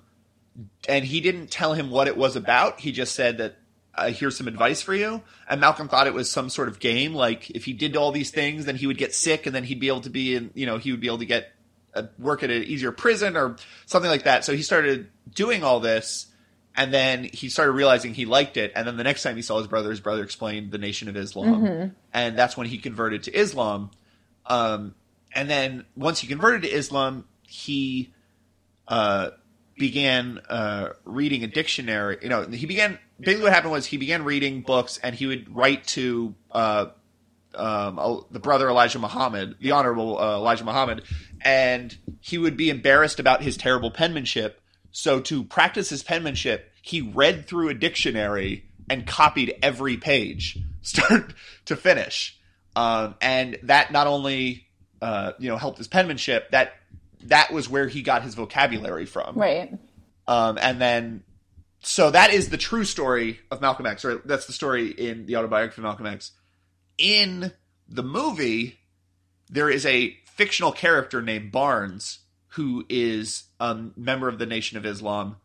and he didn't tell him what it was about. He just said that, uh, here's some advice for you. And Malcolm thought it was some sort of game. Like if he did all these things, then he would get sick and then he'd be able to be in, you know, he would be able to get a, work at an easier prison or something like that. So he started doing all this. And then he started realizing he liked it. And then the next time he saw his brother, his brother explained the Nation of Islam. Mm-hmm. And that's when he converted to Islam. Um, and then once he converted to Islam, he uh, began uh, reading a dictionary. You know, he began – basically what happened was he began reading books and he would write to uh, um, the brother Elijah Muhammad, the Honorable uh, Elijah Muhammad. And he would be embarrassed about his terrible penmanship. So to practice his penmanship, he read through a dictionary and copied every page, start to finish. Um, and that not only, uh, you know, helped his penmanship, that that was where he got his vocabulary from. Right. Um, and then, so that is the true story of Malcolm X, or that's the story in The Autobiography of Malcolm X. In the movie, there is a fictional character named Barnes who is a um, member of the Nation of Islam,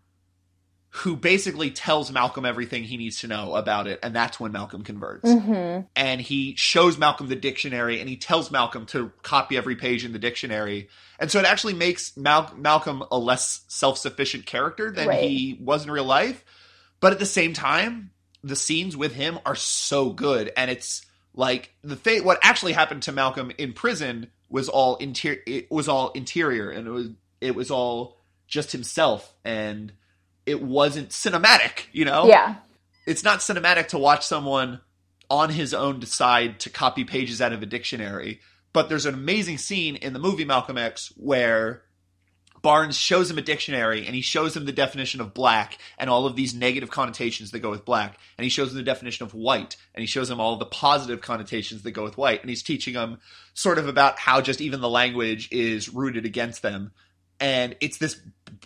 who basically tells Malcolm everything he needs to know about it. And that's when Malcolm converts. Mm-hmm. And he shows Malcolm the dictionary and he tells Malcolm to copy every page in the dictionary. And so it actually makes Mal- Malcolm a less self-sufficient character than right. he was in real life. But at the same time, the scenes with him are so good. And it's like the thing, what actually happened to Malcolm in prison was all interior, it was all interior and it was, it was all just himself. And it wasn't cinematic, you know? Yeah. It's not cinematic to watch someone on his own decide to copy pages out of a dictionary. But there's an amazing scene in the movie Malcolm X where Barnes shows him a dictionary and he shows him the definition of black and all of these negative connotations that go with black. And he shows him the definition of white and he shows him all the positive connotations that go with white. And he's teaching him sort of about how just even the language is rooted against them. And it's this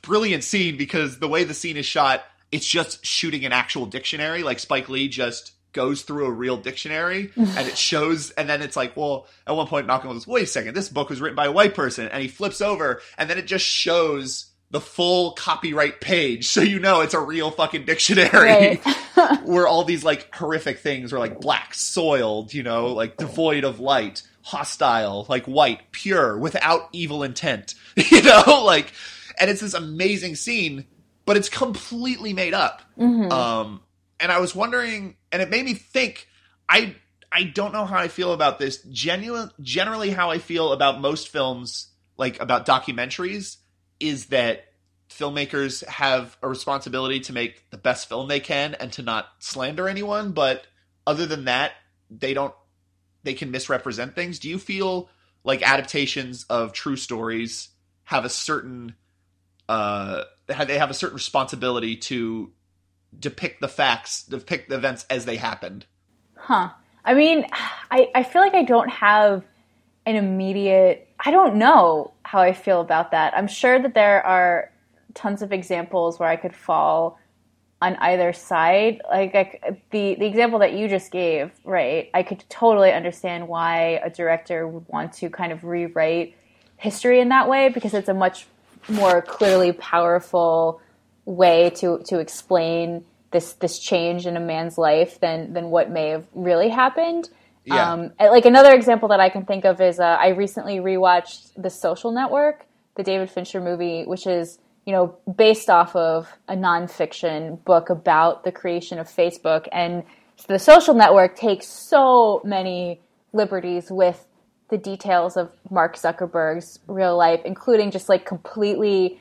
brilliant scene because the way the scene is shot, it's just shooting an actual dictionary. Like Spike Lee just goes through a real dictionary and it shows. And then it's like, well, at one point Malcolm goes, wait a second, this book was written by a white person. And he flips over and then it just shows the full copyright page. So, you know, it's a real fucking dictionary right. where all these like horrific things were like black, soiled, you know, like devoid of light, hostile, like white, pure, without evil intent, you know, like, and it's this amazing scene, but it's completely made up. Mm-hmm. Um, and I was wondering, and it made me think, I, I don't know how I feel about this. Genuine, generally how I feel about most films, like about documentaries, is that filmmakers have a responsibility to make the best film they can and to not slander anyone. But other than that, they don't, they can misrepresent things. Do you feel like adaptations of true stories have a certain, uh, they have a certain responsibility to depict the facts, depict the events as they happened? Huh. I mean, I, I feel like I don't have an immediate, I don't know how I feel about that. I'm sure that there are tons of examples where I could fall on either side. Like I, the, the example that you just gave, right, I could totally understand why a director would want to kind of rewrite history in that way because it's a much more clearly powerful way to, to explain this this change in a man's life than, than what may have really happened. Yeah. Um, like another example that I can think of is uh, I recently rewatched The Social Network, the David Fincher movie, which is, you know, based off of a nonfiction book about the creation of Facebook. And The Social Network takes so many liberties with the details of Mark Zuckerberg's real life, including just like completely,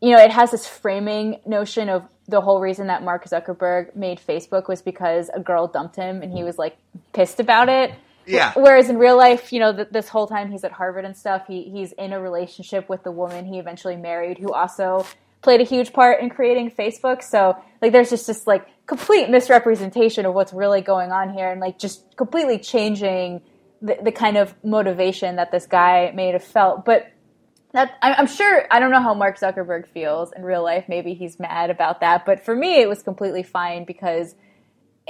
you know, it has this framing notion of the whole reason that Mark Zuckerberg made Facebook was because a girl dumped him and he was like pissed about it. Yeah. Whereas in real life, you know, th- this whole time he's at Harvard and stuff, he he's in a relationship with the woman he eventually married who also played a huge part in creating Facebook. So, like, there's just this, like, complete misrepresentation of what's really going on here and, like, just completely changing the, the kind of motivation that this guy may have felt. But that I, I'm sure – I don't know how Mark Zuckerberg feels in real life. Maybe he's mad about that. But for me, it was completely fine because –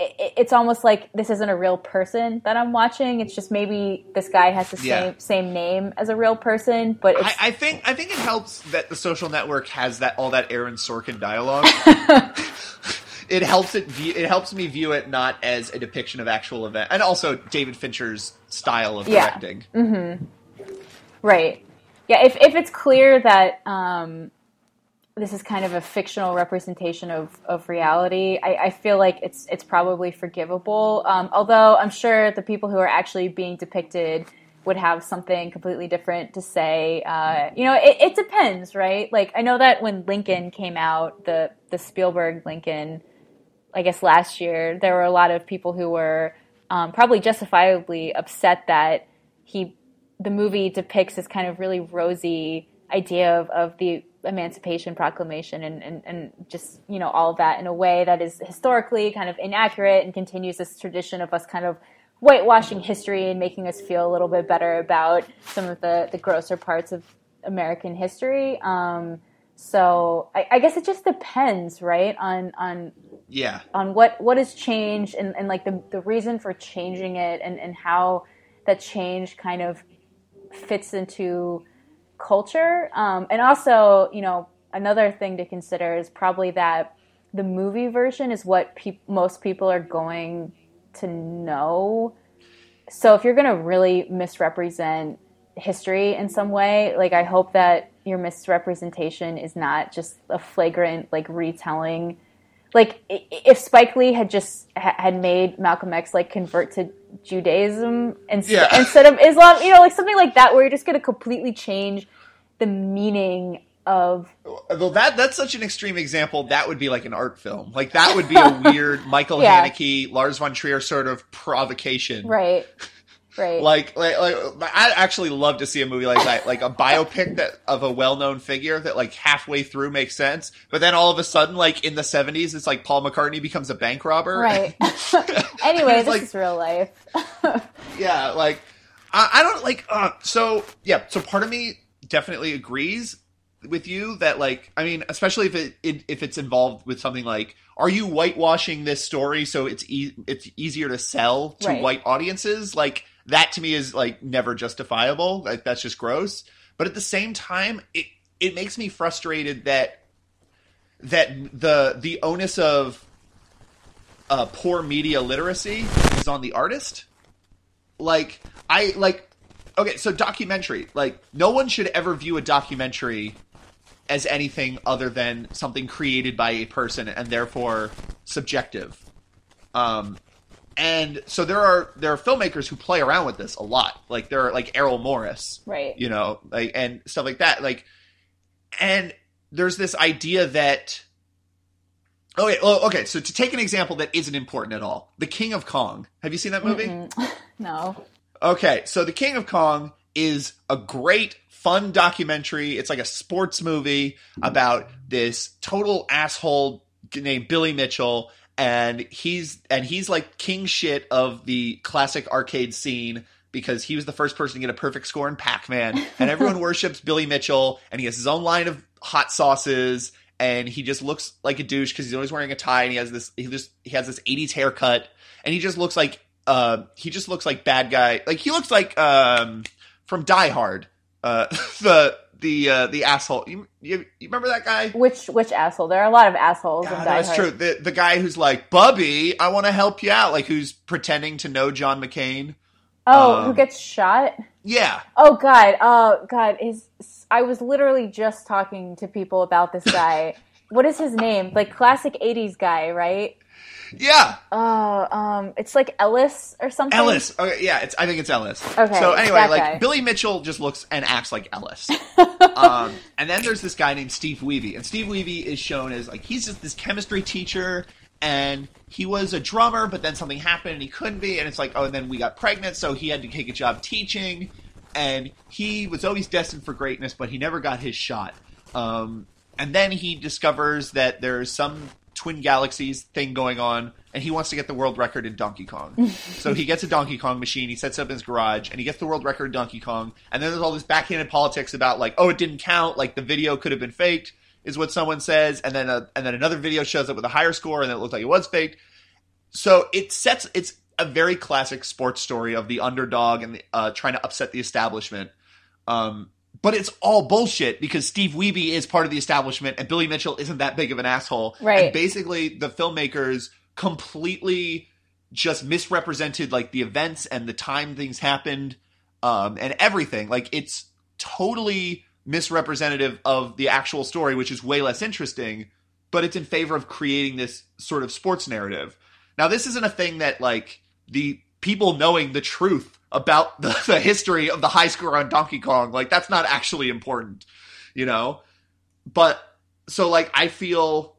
it's almost like this isn't a real person that I'm watching. It's just maybe this guy has the same yeah. same name as a real person, but it's... I, I think I think it helps that The Social Network has that all that Aaron Sorkin dialogue. It helps it. View, it helps me view it not as a depiction of actual event, and also David Fincher's style of yeah. directing. Mm-hmm. Right. Yeah. If if it's clear that. Um, This is kind of a fictional representation of, of reality. I, I feel like it's it's probably forgivable. Um, although I'm sure the people who are actually being depicted would have something completely different to say. Uh, you know, it, it depends, right? Like I know that when Lincoln came out, the the Spielberg Lincoln, I guess last year, there were a lot of people who were um, probably justifiably upset that he the movie depicts this kind of really rosy idea of, of the Emancipation Proclamation and, and, and just, you know, all of that in a way that is historically kind of inaccurate and continues this tradition of us kind of whitewashing history and making us feel a little bit better about some of the, the grosser parts of American history. Um, so I, I guess it just depends, right, on on yeah on what, what has changed and, and like the, the reason for changing it and, and how that change kind of fits into culture. Um, and also, you know, another thing to consider is probably that the movie version is what pe- most people are going to know. So if you're going to really misrepresent history in some way, like, I hope that your misrepresentation is not just a flagrant, like, retelling. Like, if Spike Lee had just had made Malcolm X, like, convert to Judaism instead, yeah. instead of Islam, you know, like, something like that, where you're just going to completely change the meaning of... Well, that that's such an extreme example. That would be like an art film. Like, that would be a weird Michael yeah. Haneke, Lars von Trier sort of provocation. Right. Right. Like, like, like, I'd actually love to see a movie like that, like a biopic that of a well-known figure that, like, halfway through makes sense, but then all of a sudden, like, in the seventies, it's like Paul McCartney becomes a bank robber. Right. Anyway, this like, is real life. yeah, like, I, I don't, like, uh, so, yeah, so part of me definitely agrees with you that, like, I mean, especially if it, it if it's involved with something like, are you whitewashing this story so it's e- it's easier to sell to right. white audiences? Like, that to me is, like, never justifiable. Like, that's just gross. But at the same time, it it makes me frustrated that that the the onus of uh, poor media literacy is on the artist. Like, I like okay, so documentary. Like, no one should ever view a documentary as anything other than something created by a person and therefore subjective. Um And so there are there are filmmakers who play around with this a lot. Like, there are, like, Errol Morris. Right. You know, like, and stuff like that. Like, and there's this idea that – okay, well, okay, so to take an example that isn't important at all, The King of Kong. Have you seen that movie? Mm-mm. No. Okay, so The King of Kong is a great, fun documentary. It's like a sports movie about this total asshole named Billy Mitchell. And he's and he's like king shit of the classic arcade scene because he was the first person to get a perfect score in Pac-Man. And everyone worships Billy Mitchell, and he has his own line of hot sauces, and he just looks like a douche because he's always wearing a tie, and he has this he just he has this eighties haircut, and he just looks like uh he just looks like bad guy, like he looks like um from Die Hard, uh the. The uh, the asshole. You, you you remember that guy? Which which asshole? There are a lot of assholes. God, in Die that's Hard. True. The the guy who's like, Bubby, I want to help you out. Like, who's pretending to know John McCain. Oh, um, who gets shot? Yeah. Oh God. Oh God. His. I was literally just talking to people about this guy. What is his name? Like, classic eighties guy, right? Yeah. Oh, um, it's like Ellis or something. Ellis. Okay, yeah, it's. I think it's Ellis. Okay. So anyway, like guy. Billy Mitchell just looks and acts like Ellis. um, and then there's this guy named Steve Wiebe, and Steve Wiebe is shown as like he's just this chemistry teacher, and he was a drummer, but then something happened and he couldn't be, and it's like, oh, and then we got pregnant, so he had to take a job teaching, and he was always destined for greatness, but he never got his shot. Um, and then he discovers that there's some Twin Galaxies thing going on, and he wants to get the world record in Donkey Kong. So he gets a Donkey Kong machine, he sets it up in his garage, and he gets the world record in Donkey Kong, and then there's all this backhanded politics about, like, oh, it didn't count, like, the video could have been faked, is what someone says, and then a, and then another video shows up with a higher score, and it looked like it was faked. So it sets, it's a very classic sports story of the underdog and the, uh, trying to upset the establishment. Um, But it's all bullshit because Steve Wiebe is part of the establishment and Billy Mitchell isn't that big of an asshole. Right. And basically the filmmakers completely just misrepresented, like, the events and the time things happened, um, and everything. Like, it's totally misrepresentative of the actual story, which is way less interesting, but it's in favor of creating this sort of sports narrative. Now, this isn't a thing that, like, the people knowing the truth about the, the history of the high score on Donkey Kong, like, that's not actually important, you know? But, so, like, I feel,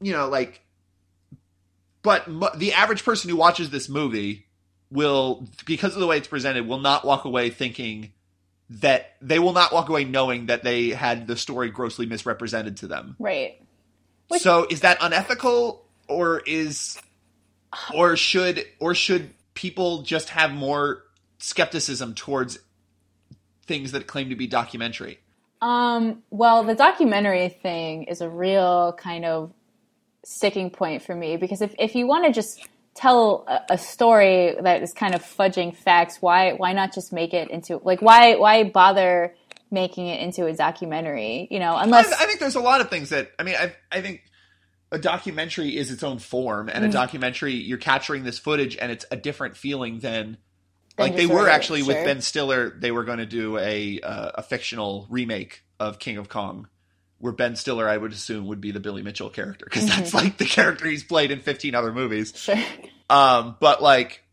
you know, like, but m- the average person who watches this movie will, because of the way it's presented, will not walk away thinking that, they will not walk away knowing that they had the story grossly misrepresented to them. Right. Which- so, is that unethical, or is, or should, or should people just have more skepticism towards things that claim to be documentary? Um, well, the documentary thing is a real kind of sticking point for me, because if, if you want to just tell a, a story that is kind of fudging facts, why why not just make it into, like, why why bother making it into a documentary? You know, unless I, I think there's a lot of things that I mean, I I think a documentary is its own form, and mm. a documentary, you're capturing this footage, and it's a different feeling than – like they were actually sure. with Ben Stiller, they were going to do a uh, a fictional remake of King of Kong, where Ben Stiller, I would assume, would be the Billy Mitchell character, because mm-hmm. that's like the character he's played in fifteen other movies. Sure. Um, but like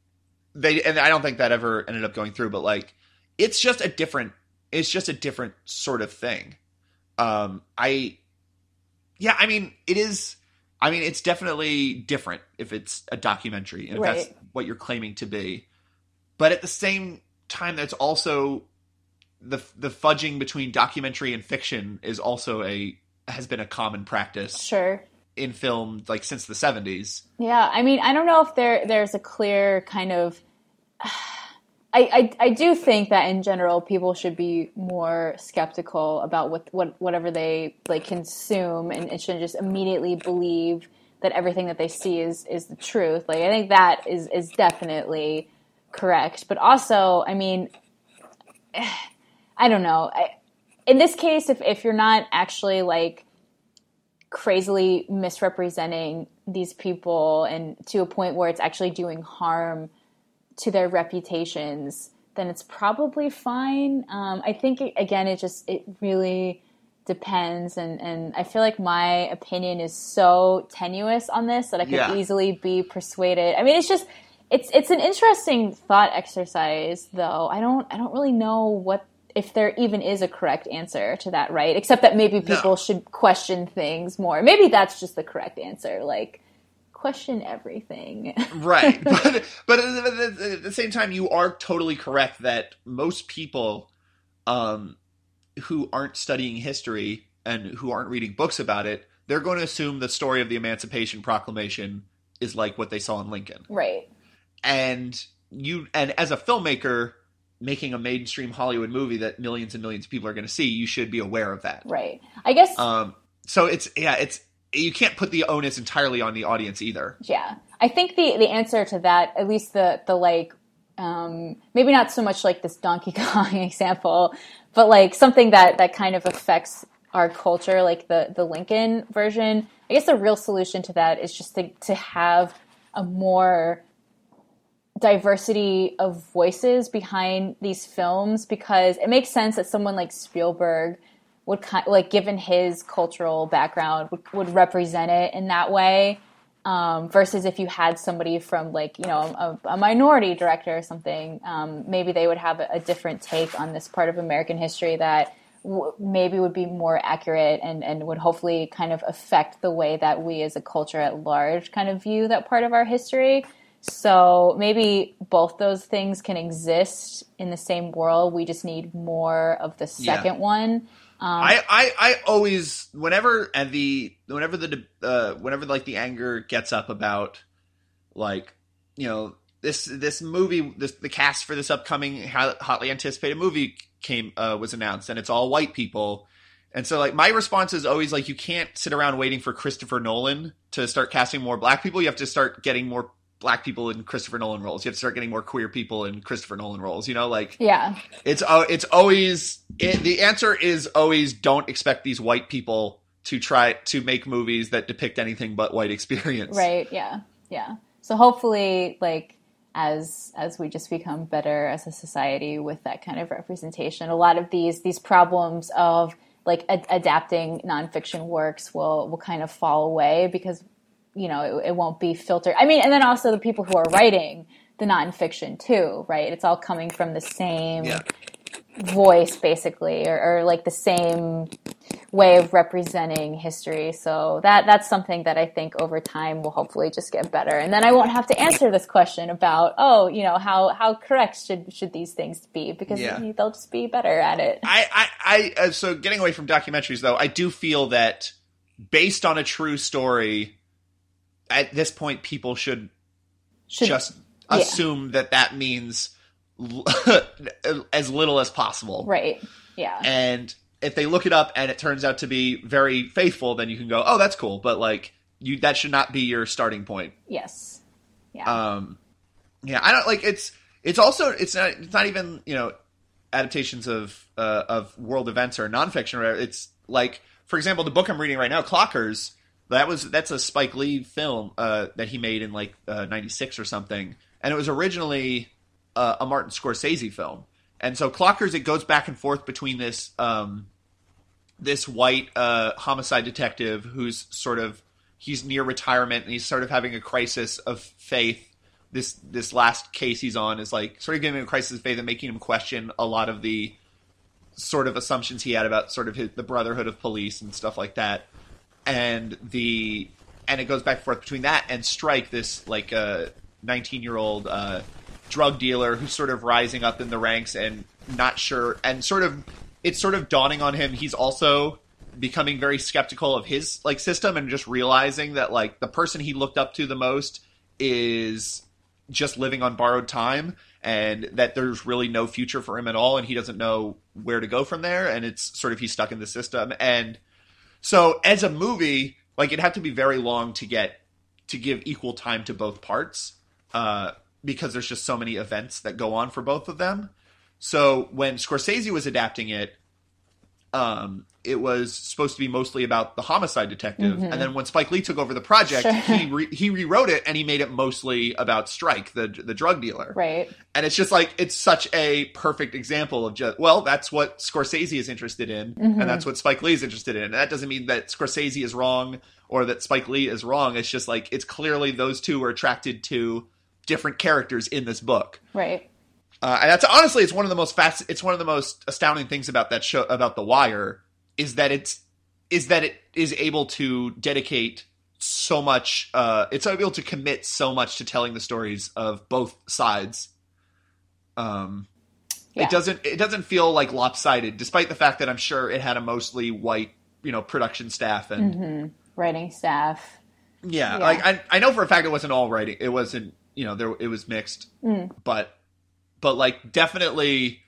they – and I don't think that ever ended up going through, but like it's just a different – it's just a different sort of thing. Um, I – yeah, I mean it is – I mean, it's definitely different if it's a documentary and if right. that's what you're claiming to be. But at the same time, that's also the the fudging between documentary and fiction is also a has been a common practice. Sure. In film, like since the seventies. Yeah, I mean, I don't know if there there's a clear kind of. I, I I do think that in general, people should be more skeptical about what, what whatever they like consume, and it shouldn't just immediately believe that everything that they see is, is the truth. Like I think that is, is definitely correct. But also, I mean, I don't know. I, in this case, if, if you're not actually like crazily misrepresenting these people and to a point where it's actually doing harm to their reputations, then it's probably fine. Um, I think, again, it just, it really depends. And, and I feel like my opinion is so tenuous on this that I could yeah. easily be persuaded. I mean, it's just, it's, it's an interesting thought exercise though. I don't, I don't really know what, if there even is a correct answer to that, right? Except that maybe people no. should question things more. Maybe that's just the correct answer. Like, question everything. Right. But, but at the same time, you are totally correct that most people um, who aren't studying history and who aren't reading books about it, they're going to assume the story of the Emancipation Proclamation is like what they saw in Lincoln. Right. And you, and as a filmmaker making a mainstream Hollywood movie that millions and millions of people are going to see, you should be aware of that. Right. I guess. Um, so it's, yeah, it's, you can't put the onus entirely on the audience either. Yeah. I think the, the answer to that, at least the, the like, um, maybe not so much like this Donkey Kong example, but like something that, that kind of affects our culture, like the, the Lincoln version, I guess the real solution to that is just to, to have a more diversity of voices behind these films, because it makes sense that someone like Spielberg would kind like given his cultural background would, would represent it in that way, um, versus if you had somebody from like you know a, a minority director or something, um, maybe they would have a, a different take on this part of American history that w- maybe would be more accurate and and would hopefully kind of affect the way that we as a culture at large kind of view that part of our history. So maybe both those things can exist in the same world. We just need more of the second yeah. one. Um, I, I, I always, whenever and the, whenever the, uh, whenever like the anger gets up about like, you know, this, this movie, this, the cast for this upcoming hotly anticipated movie came, uh, was announced and it's all white people. And so like my response is always like, you can't sit around waiting for Christopher Nolan to start casting more black people. You have to start getting more black people in Christopher Nolan roles. You have to start getting more queer people in Christopher Nolan roles, you know, like, yeah, it's, uh, it's always, it, the answer is always don't expect these white people to try to make movies that depict anything but white experience. Right. Yeah. Yeah. So hopefully like as, as we just become better as a society with that kind of representation, a lot of these, these problems of like ad- adapting nonfiction works will, will kind of fall away because you know, it, it won't be filtered. I mean, and then also the people who are writing the nonfiction too, right? It's all coming from the same yeah. voice basically, or, or like the same way of representing history. So that, that's something that I think over time will hopefully just get better. And then I won't have to answer this question about, oh, you know, how, how correct should, should these things be? Because yeah. they'll just be better at it. I, I, I, so getting away from documentaries though, I do feel that based on a true story, at this point, people should, should just yeah. assume that that means as little as possible. Right. Yeah. And if they look it up and it turns out to be very faithful, then you can go, oh, that's cool. But like you, that should not be your starting point. Yes. Yeah. Um, yeah. I don't like, it's, it's also, it's not, it's not even, you know, adaptations of, uh, of world events or nonfiction. It's like, for example, the book I'm reading right now, Clockers, That was that's a Spike Lee film uh, that he made in like uh, ninety-six or something, and it was originally uh, a Martin Scorsese film. And so Clockers, it goes back and forth between this um, this white uh, homicide detective who's sort of he's near retirement and he's sort of having a crisis of faith. This this last case he's on is like sort of giving him a crisis of faith and making him question a lot of the sort of assumptions he had about sort of his, the brotherhood of police and stuff like that. And the and it goes back and forth between that and Strike, this like a uh, nineteen-year-old uh, drug dealer who's sort of rising up in the ranks and not sure and sort of it's sort of dawning on him. He's also becoming very skeptical of his like system and just realizing that like the person he looked up to the most is just living on borrowed time and that there's really no future for him at all. And he doesn't know where to go from there. And it's sort of he's stuck in the system. And so as a movie, like it'd have to be very long to get to give equal time to both parts uh, because there's just so many events that go on for both of them. So when Scorsese was adapting it, um, it was supposed to be mostly about the homicide detective. Mm-hmm. And then when Spike Lee took over the project, sure. he re- he rewrote it and he made it mostly about Strike, the the drug dealer. Right. And it's just like, it's such a perfect example of just, well, that's what Scorsese is interested in. Mm-hmm. And that's what Spike Lee is interested in. And that doesn't mean that Scorsese is wrong or that Spike Lee is wrong. It's just like, it's clearly those two are attracted to different characters in this book. Right. Uh, and that's honestly, it's one of the most fast, it's one of the most astounding things about that show, about The Wire, is that it's is that it is able to dedicate so much uh, it's able to commit so much to telling the stories of both sides. Um, yeah. It doesn't it doesn't feel like lopsided, despite the fact that I'm sure it had a mostly white, you know, production staff and mm-hmm. writing staff. Yeah, yeah. Like I I know for a fact it wasn't all writing. It wasn't, you know, there it was mixed. Mm. But but like definitely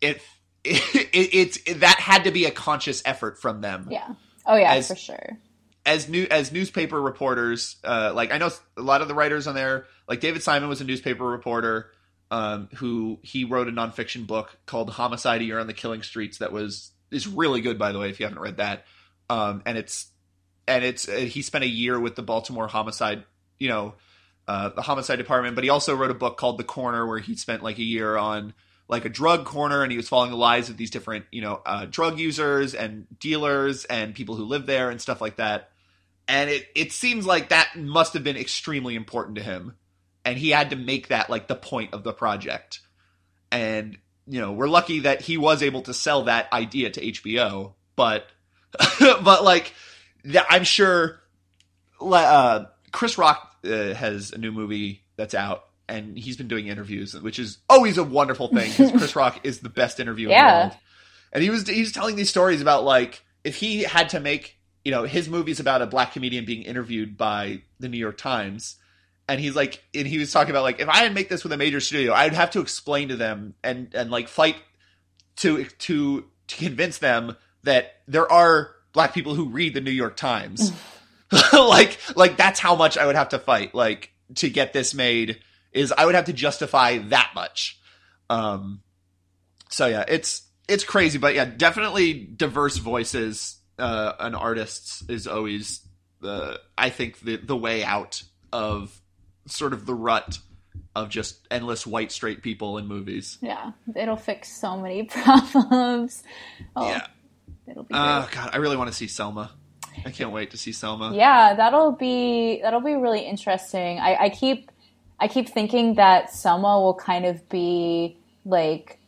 it It, it, it's it, that had to be a conscious effort from them. Yeah. Oh yeah, as, for sure. As new as newspaper reporters, uh, like I know a lot of the writers on there, like David Simon was a newspaper reporter um, who he wrote a nonfiction book called Homicide: A Year on the Killing Streets. That was is really good, by the way, if you haven't read that. Um, and it's and it's uh, he spent a year with the Baltimore homicide, you know, uh, the homicide department. But he also wrote a book called The Corner, where he spent like a year on. Like a drug corner, and he was following the lives of these different, you know, uh, drug users and dealers and people who live there and stuff like that. And it, it seems like that must have been extremely important to him. And he had to make that like the point of the project. And, you know, we're lucky that he was able to sell that idea to H B O, but, but like I'm sure uh, Chris Rock uh, has a new movie that's out. And he's been doing interviews, which is always a wonderful thing because Chris Rock is the best interviewer yeah. in the world. And he was he was telling these stories about like if he had to make, you know, his movies about a black comedian being interviewed by the New York Times, and he's like, and he was talking about like if I had to make this with a major studio, I'd have to explain to them and and like fight to to to convince them that there are black people who read the New York Times, like like that's how much I would have to fight like to get this made. Is I would have to justify that much. Um, so yeah, it's, it's crazy, but yeah, definitely diverse voices, uh, and artists is always the, I think the, the way out of sort of the rut of just endless white, straight people in movies. Yeah. It'll fix so many problems. Oh, yeah. It'll be great. Oh God. I really want to see Selma. I can't wait to see Selma. Yeah. That'll be, that'll be really interesting. I, I keep, I keep thinking that Selma will kind of be like,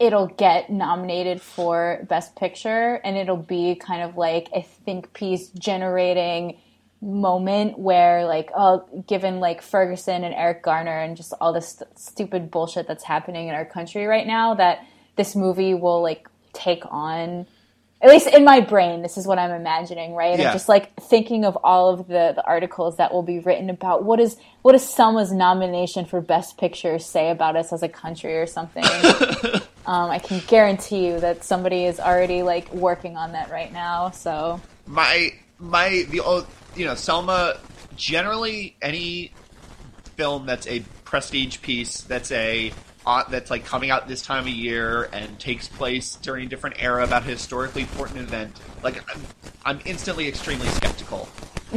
it'll get nominated for Best Picture, and it'll be kind of like a think piece generating moment where like, oh, given like Ferguson and Eric Garner and just all this st- stupid bullshit that's happening in our country right now, that this movie will like take on, at least in my brain, this is what I'm imagining, right? Yeah. I'm just like thinking of all of the, the articles that will be written about what is what does Selma's nomination for Best Picture say about us as a country or something. um, I can guarantee you that somebody is already like working on that right now. So my my the you know Selma, generally any film that's a prestige piece that's a Uh, that's like coming out this time of year and takes place during a different era about a historically important event. Like I'm, I'm instantly extremely skeptical. spectacle.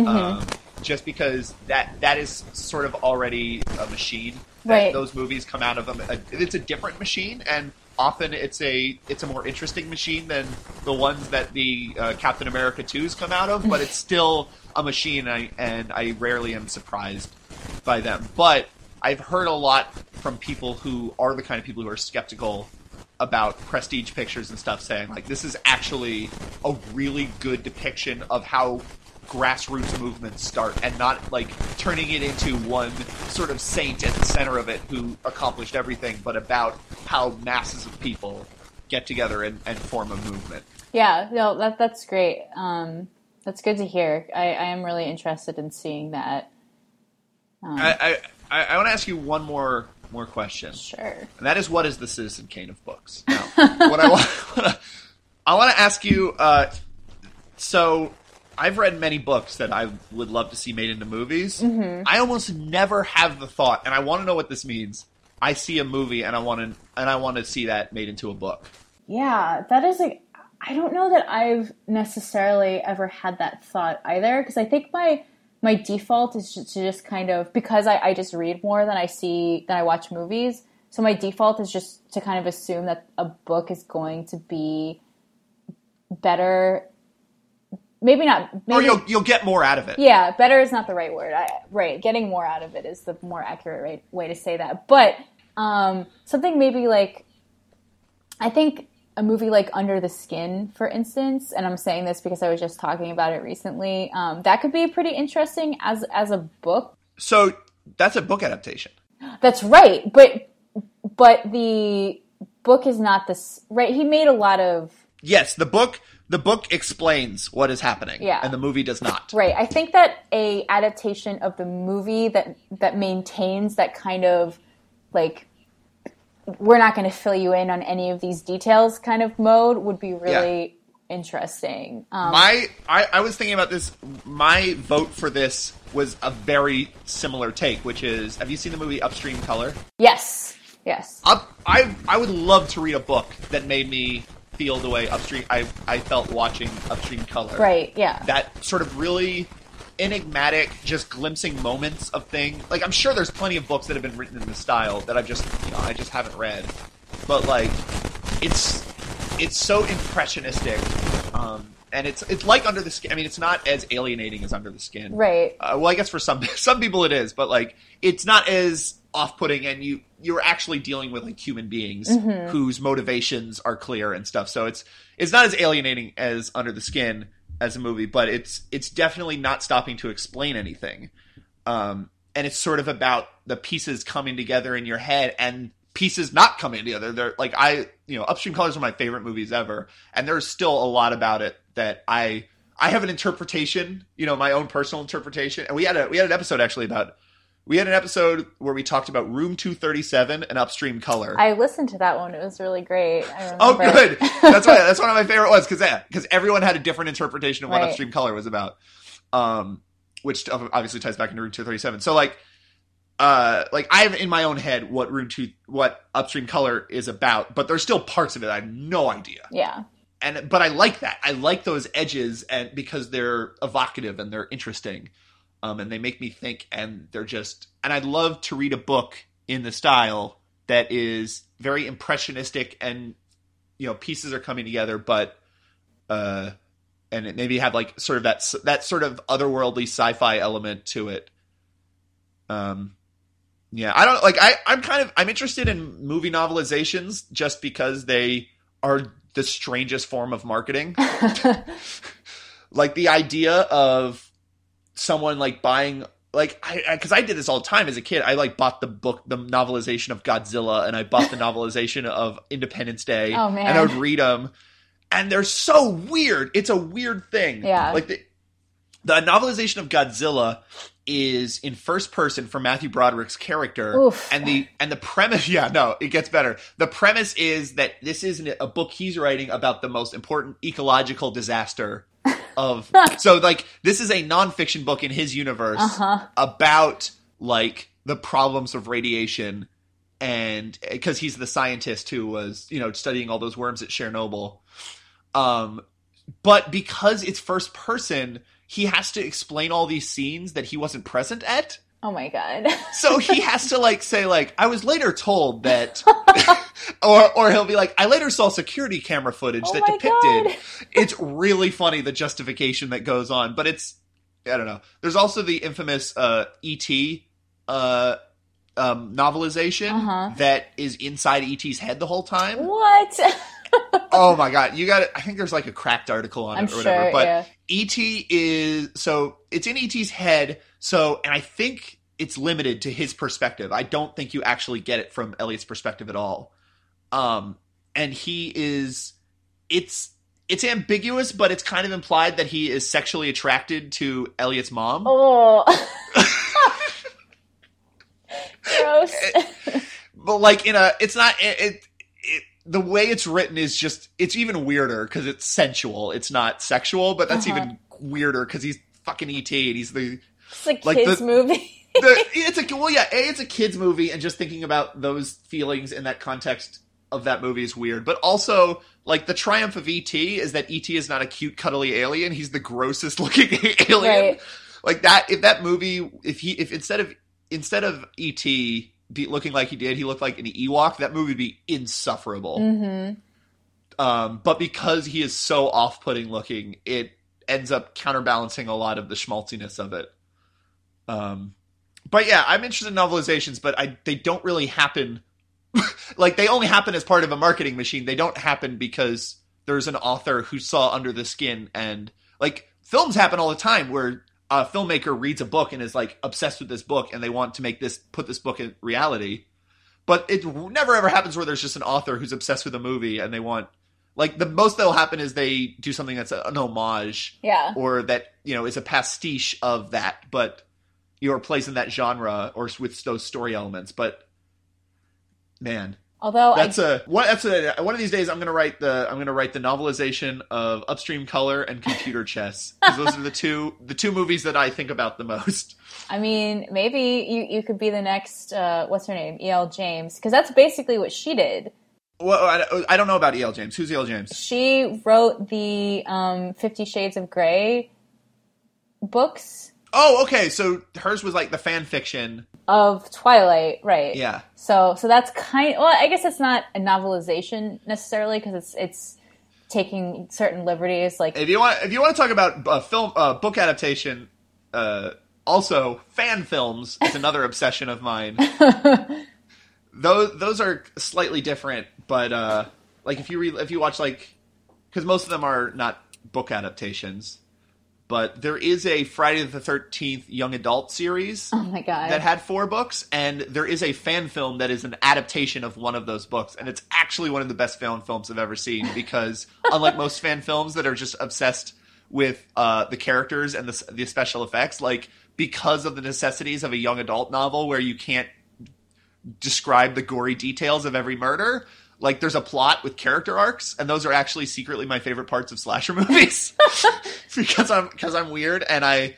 Mm-hmm. Um, just because that that is sort of already a machine. That right. Those movies come out of a, a, it's a different machine, and often it's a it's a more interesting machine than the ones that the uh, Captain America twos come out of. But it's still a machine, and I, and I rarely am surprised by them. But I've heard a lot from people who are the kind of people who are skeptical about prestige pictures and stuff, saying like, this is actually a really good depiction of how grassroots movements start, and not like turning it into one sort of saint at the center of it who accomplished everything, but about how masses of people get together and, and form a movement. Yeah, no, that that's great. Um, that's good to hear. I, I am really interested in seeing that. Um, I, I, I want to ask you one more more question. Sure. And that is, what is the Citizen Kane of books? Now, what I want, I want to ask you. Uh, so. I've read many books that I would love to see made into movies. Mm-hmm. I almost never have the thought, and I want to know what this means. I see a movie, and I want to, and I want to see that made into a book. Yeah, that is like, I don't know that I've necessarily ever had that thought either, because I think my my default is to just kind of, because I, I just read more than I see than I watch movies. So my default is just to kind of assume that a book is going to be better. Maybe not. Maybe, or you'll you'll get more out of it. Yeah, better is not the right word. I, right, getting more out of it is the more accurate right, way to say that. But um, something maybe like, I think a movie like Under the Skin, for instance, and I'm saying this because I was just talking about it recently, um, that could be pretty interesting as as a book. So that's a book adaptation. That's right. But but the book is not this, right? He made a lot of... Yes, the book... The book explains what is happening, yeah. And the movie does not. Right. I think that a adaptation of the movie that that maintains that kind of, like, we're not going to fill you in on any of these details kind of mode would be really yeah. interesting. Um, My, I, I was thinking about this. My vote for this was a very similar take, which is, have you seen the movie Upstream Color? Yes. Yes. Up, I, I would love to read a book that made me... feel the way Upstream I, I felt watching Upstream Color. Right, yeah. That sort of really enigmatic, just glimpsing moments of things. Like, I'm sure there's plenty of books that have been written in this style that I've just, you know, I just haven't read. But, like, it's it's so impressionistic. Um, and it's it's like Under the Skin. I mean, it's not as alienating as Under the Skin. Right. Uh, well, I guess for some some people it is, but, like, it's not as off-putting, and you you're actually dealing with like human beings mm-hmm. whose motivations are clear and stuff. So it's it's not as alienating as Under the Skin as a movie, but it's it's definitely not stopping to explain anything. Um, and it's sort of about the pieces coming together in your head and pieces not coming together. They're like I you know Upstream Color is one of my favorite movies ever, and there's still a lot about it that I I have an interpretation, you know, my own personal interpretation. And we had a we had an episode actually about. We had an episode where we talked about Room two thirty-seven and Upstream Color. I listened to that one. It was really great. I oh, good. That's why. That's one of my favorite ones, because because everyone had a different interpretation of what right. Upstream Color was about, um, which obviously ties back into Room two thirty-seven. So, like, uh, like I have in my own head what Room two, what Upstream Color is about, but there's still parts of it I have no idea. Yeah. And but I like that. I like those edges, and because they're evocative and they're interesting. Um, and they make me think, and they're just... And I'd love to read a book in the style that is very impressionistic, and, you know, pieces are coming together, but... Uh, and it maybe have, like, sort of that that sort of otherworldly sci-fi element to it. Um, yeah, I don't... Like, I, I'm kind of... I'm interested in movie novelizations just because they are the strangest form of marketing. Like, the idea of... someone like buying like I because I, I did this all the time as a kid. I like bought the book, the novelization of Godzilla, and I bought the novelization of Independence Day. Oh man! And I would read them, and they're so weird. It's a weird thing. Yeah. Like the the novelization of Godzilla is in first person for Matthew Broderick's character, Oof. and the and the premise. Yeah, no, it gets better. The premise is that this isn't a book he's writing about the most important ecological disaster. Of so like this is a nonfiction book in his universe uh-huh. about like the problems of radiation, and because he's the scientist who was, you know, studying all those worms at Chernobyl, um but because it's first person, he has to explain all these scenes that he wasn't present at. Oh my God. So he has to like say like, I was later told that, or or he'll be like, I later saw security camera footage oh that depicted. It's really funny, the justification that goes on, but it's, I don't know. There's also the infamous uh, E T uh, um, novelization uh-huh. that is inside E T's head the whole time. What? Oh my God. You got it. I think there's like a Cracked article on I'm it or sure, whatever, but yeah. E T is, so it's in E T's head. So, and I think it's limited to his perspective. I don't think you actually get it from Elliot's perspective at all. Um, and he is, it's, it's ambiguous, but it's kind of implied that he is sexually attracted to Elliot's mom. Oh. Gross. It, but like in a, it's not, it, it, it the way it's written is just, it's even weirder because it's sensual. It's not sexual, but that's uh-huh. even weirder because he's fucking E T and he's the... It's a kid's like the, movie. the, it's a, well, yeah, A, it's a kid's movie, and just thinking about those feelings in that context of that movie is weird. But also, like, the triumph of E T is that E T is not a cute, cuddly alien. He's the grossest looking alien. Right. Like, that, if that movie, if he, if instead of, instead of E T be looking like he did, he looked like an Ewok, that movie would be insufferable. Mm-hmm. Um, but because he is so off-putting looking, it ends up counterbalancing a lot of the schmaltziness of it. Um, but yeah, I'm interested in novelizations, but I they don't really happen. Like, they only happen as part of a marketing machine. They don't happen because there's an author who saw Under the Skin, and like, films happen all the time where a filmmaker reads a book and is like obsessed with this book and they want to make this, put this book in reality. But it never ever happens where there's just an author who's obsessed with a movie and they want, like, the most that'll happen is they do something that's an homage, yeah, or that, you know, is a pastiche of that, but your place in that genre or with those story elements. But man, although that's I... a one, that's a one of these days I'm gonna write the I'm gonna write the novelization of Upstream Color and Computer Chess, because those are the two the two movies that I think about the most. I mean, maybe you you could be the next uh, what's her name, E L. James, because that's basically what she did. Well, I, I don't know about E L. James. Who's E L. James? She wrote the um, Fifty Shades of Grey books. Oh, okay. So hers was like the fan fiction of Twilight, right? Yeah. So, so that's kind. Of, well, I guess it's not a novelization necessarily because it's it's taking certain liberties. Like, if you want, if you want to talk about uh, film uh, book adaptation, uh, also fan films is another obsession of mine. Those those are slightly different, but uh, like if you re- if you watch like, because most of them are not book adaptations. But there is a Friday the thirteenth young adult series oh my God. that had four books. And there is a fan film that is an adaptation of one of those books. And it's actually one of the best fan films I've ever seen. Because unlike most fan films that are just obsessed with uh, the characters and the, the special effects, like because of the necessities of a young adult novel where you can't describe the gory details of every murder, like there's a plot with character arcs, and those are actually secretly my favorite parts of slasher movies because I'm because I'm weird and I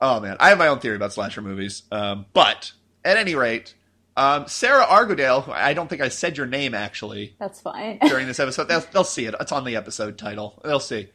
oh man I have my own theory about slasher movies. Um, but at any rate, um, Sarah Argodale, who I don't think I said your name actually. That's fine. During this episode, they'll, they'll see it. It's on the episode title. They'll see.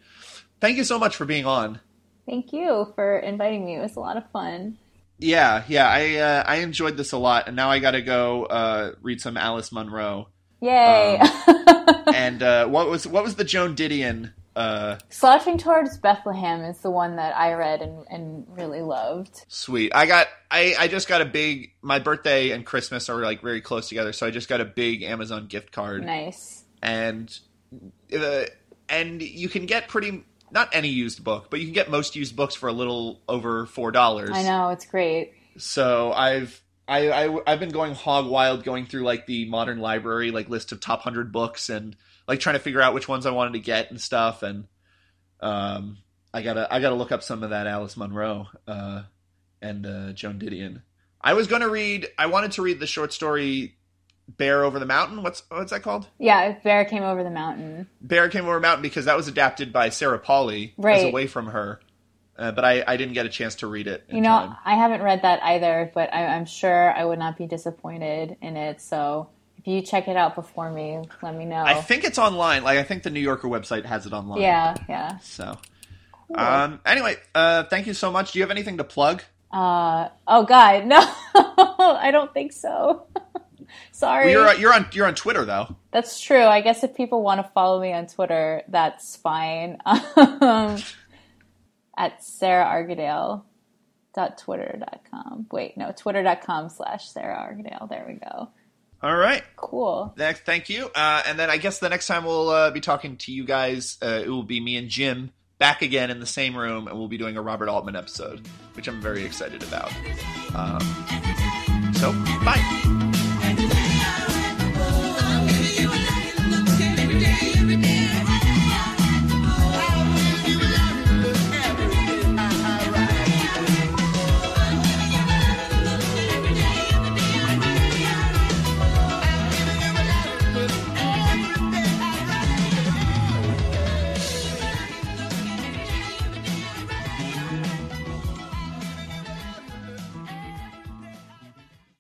Thank you so much for being on. Thank you for inviting me. It was a lot of fun. Yeah, yeah, I uh, I enjoyed this a lot, and now I got to go uh, read some Alice Munro. Yay! Um, and uh, what was what was the Joan Didion? Uh... Slouching Towards Bethlehem is the one that I read and, and really loved. Sweet. I got I, I just got a big, my birthday and Christmas are like very close together, so I just got a big Amazon gift card. Nice. And uh, and you can get pretty, not any used book, but you can get most used books for a little over four dollars. I know, it's great. So I've. I, I, I've been going hog wild going through like the modern library, like list of top one hundred books and like trying to figure out which ones I wanted to get and stuff. And um, I gotta I gotta look up some of that Alice Munro uh, and uh, Joan Didion. I was gonna read. I wanted to read the short story "Bear Over the Mountain." What's what's that called? Yeah, "Bear Came Over the Mountain." Bear Came Over the Mountain, because that was adapted by Sarah Pauli, right, as Away From Her. Uh, but I, I didn't get a chance to read it. You know, time. I haven't read that either, but I, I'm sure I would not be disappointed in it. So if you check it out before me, let me know. I think it's online. Like, I think the New Yorker website has it online. Yeah, yeah. So Yeah. Um, anyway, uh, thank you so much. Do you have anything to plug? Uh, oh, God, no. I don't think so. Sorry. Well, you're, you're on you're on Twitter, though. That's true. I guess if people want to follow me on Twitter, that's fine. Um, at sarah argadale dot twitter dot com. Wait, no, twitter dot com slash sarah argadale. There we go. All right. Cool. Thank you. Uh, and then I guess the next time we'll uh, be talking to you guys, uh, it will be me and Jim back again in the same room, and we'll be doing a Robert Altman episode, which I'm very excited about. Um, so, bye.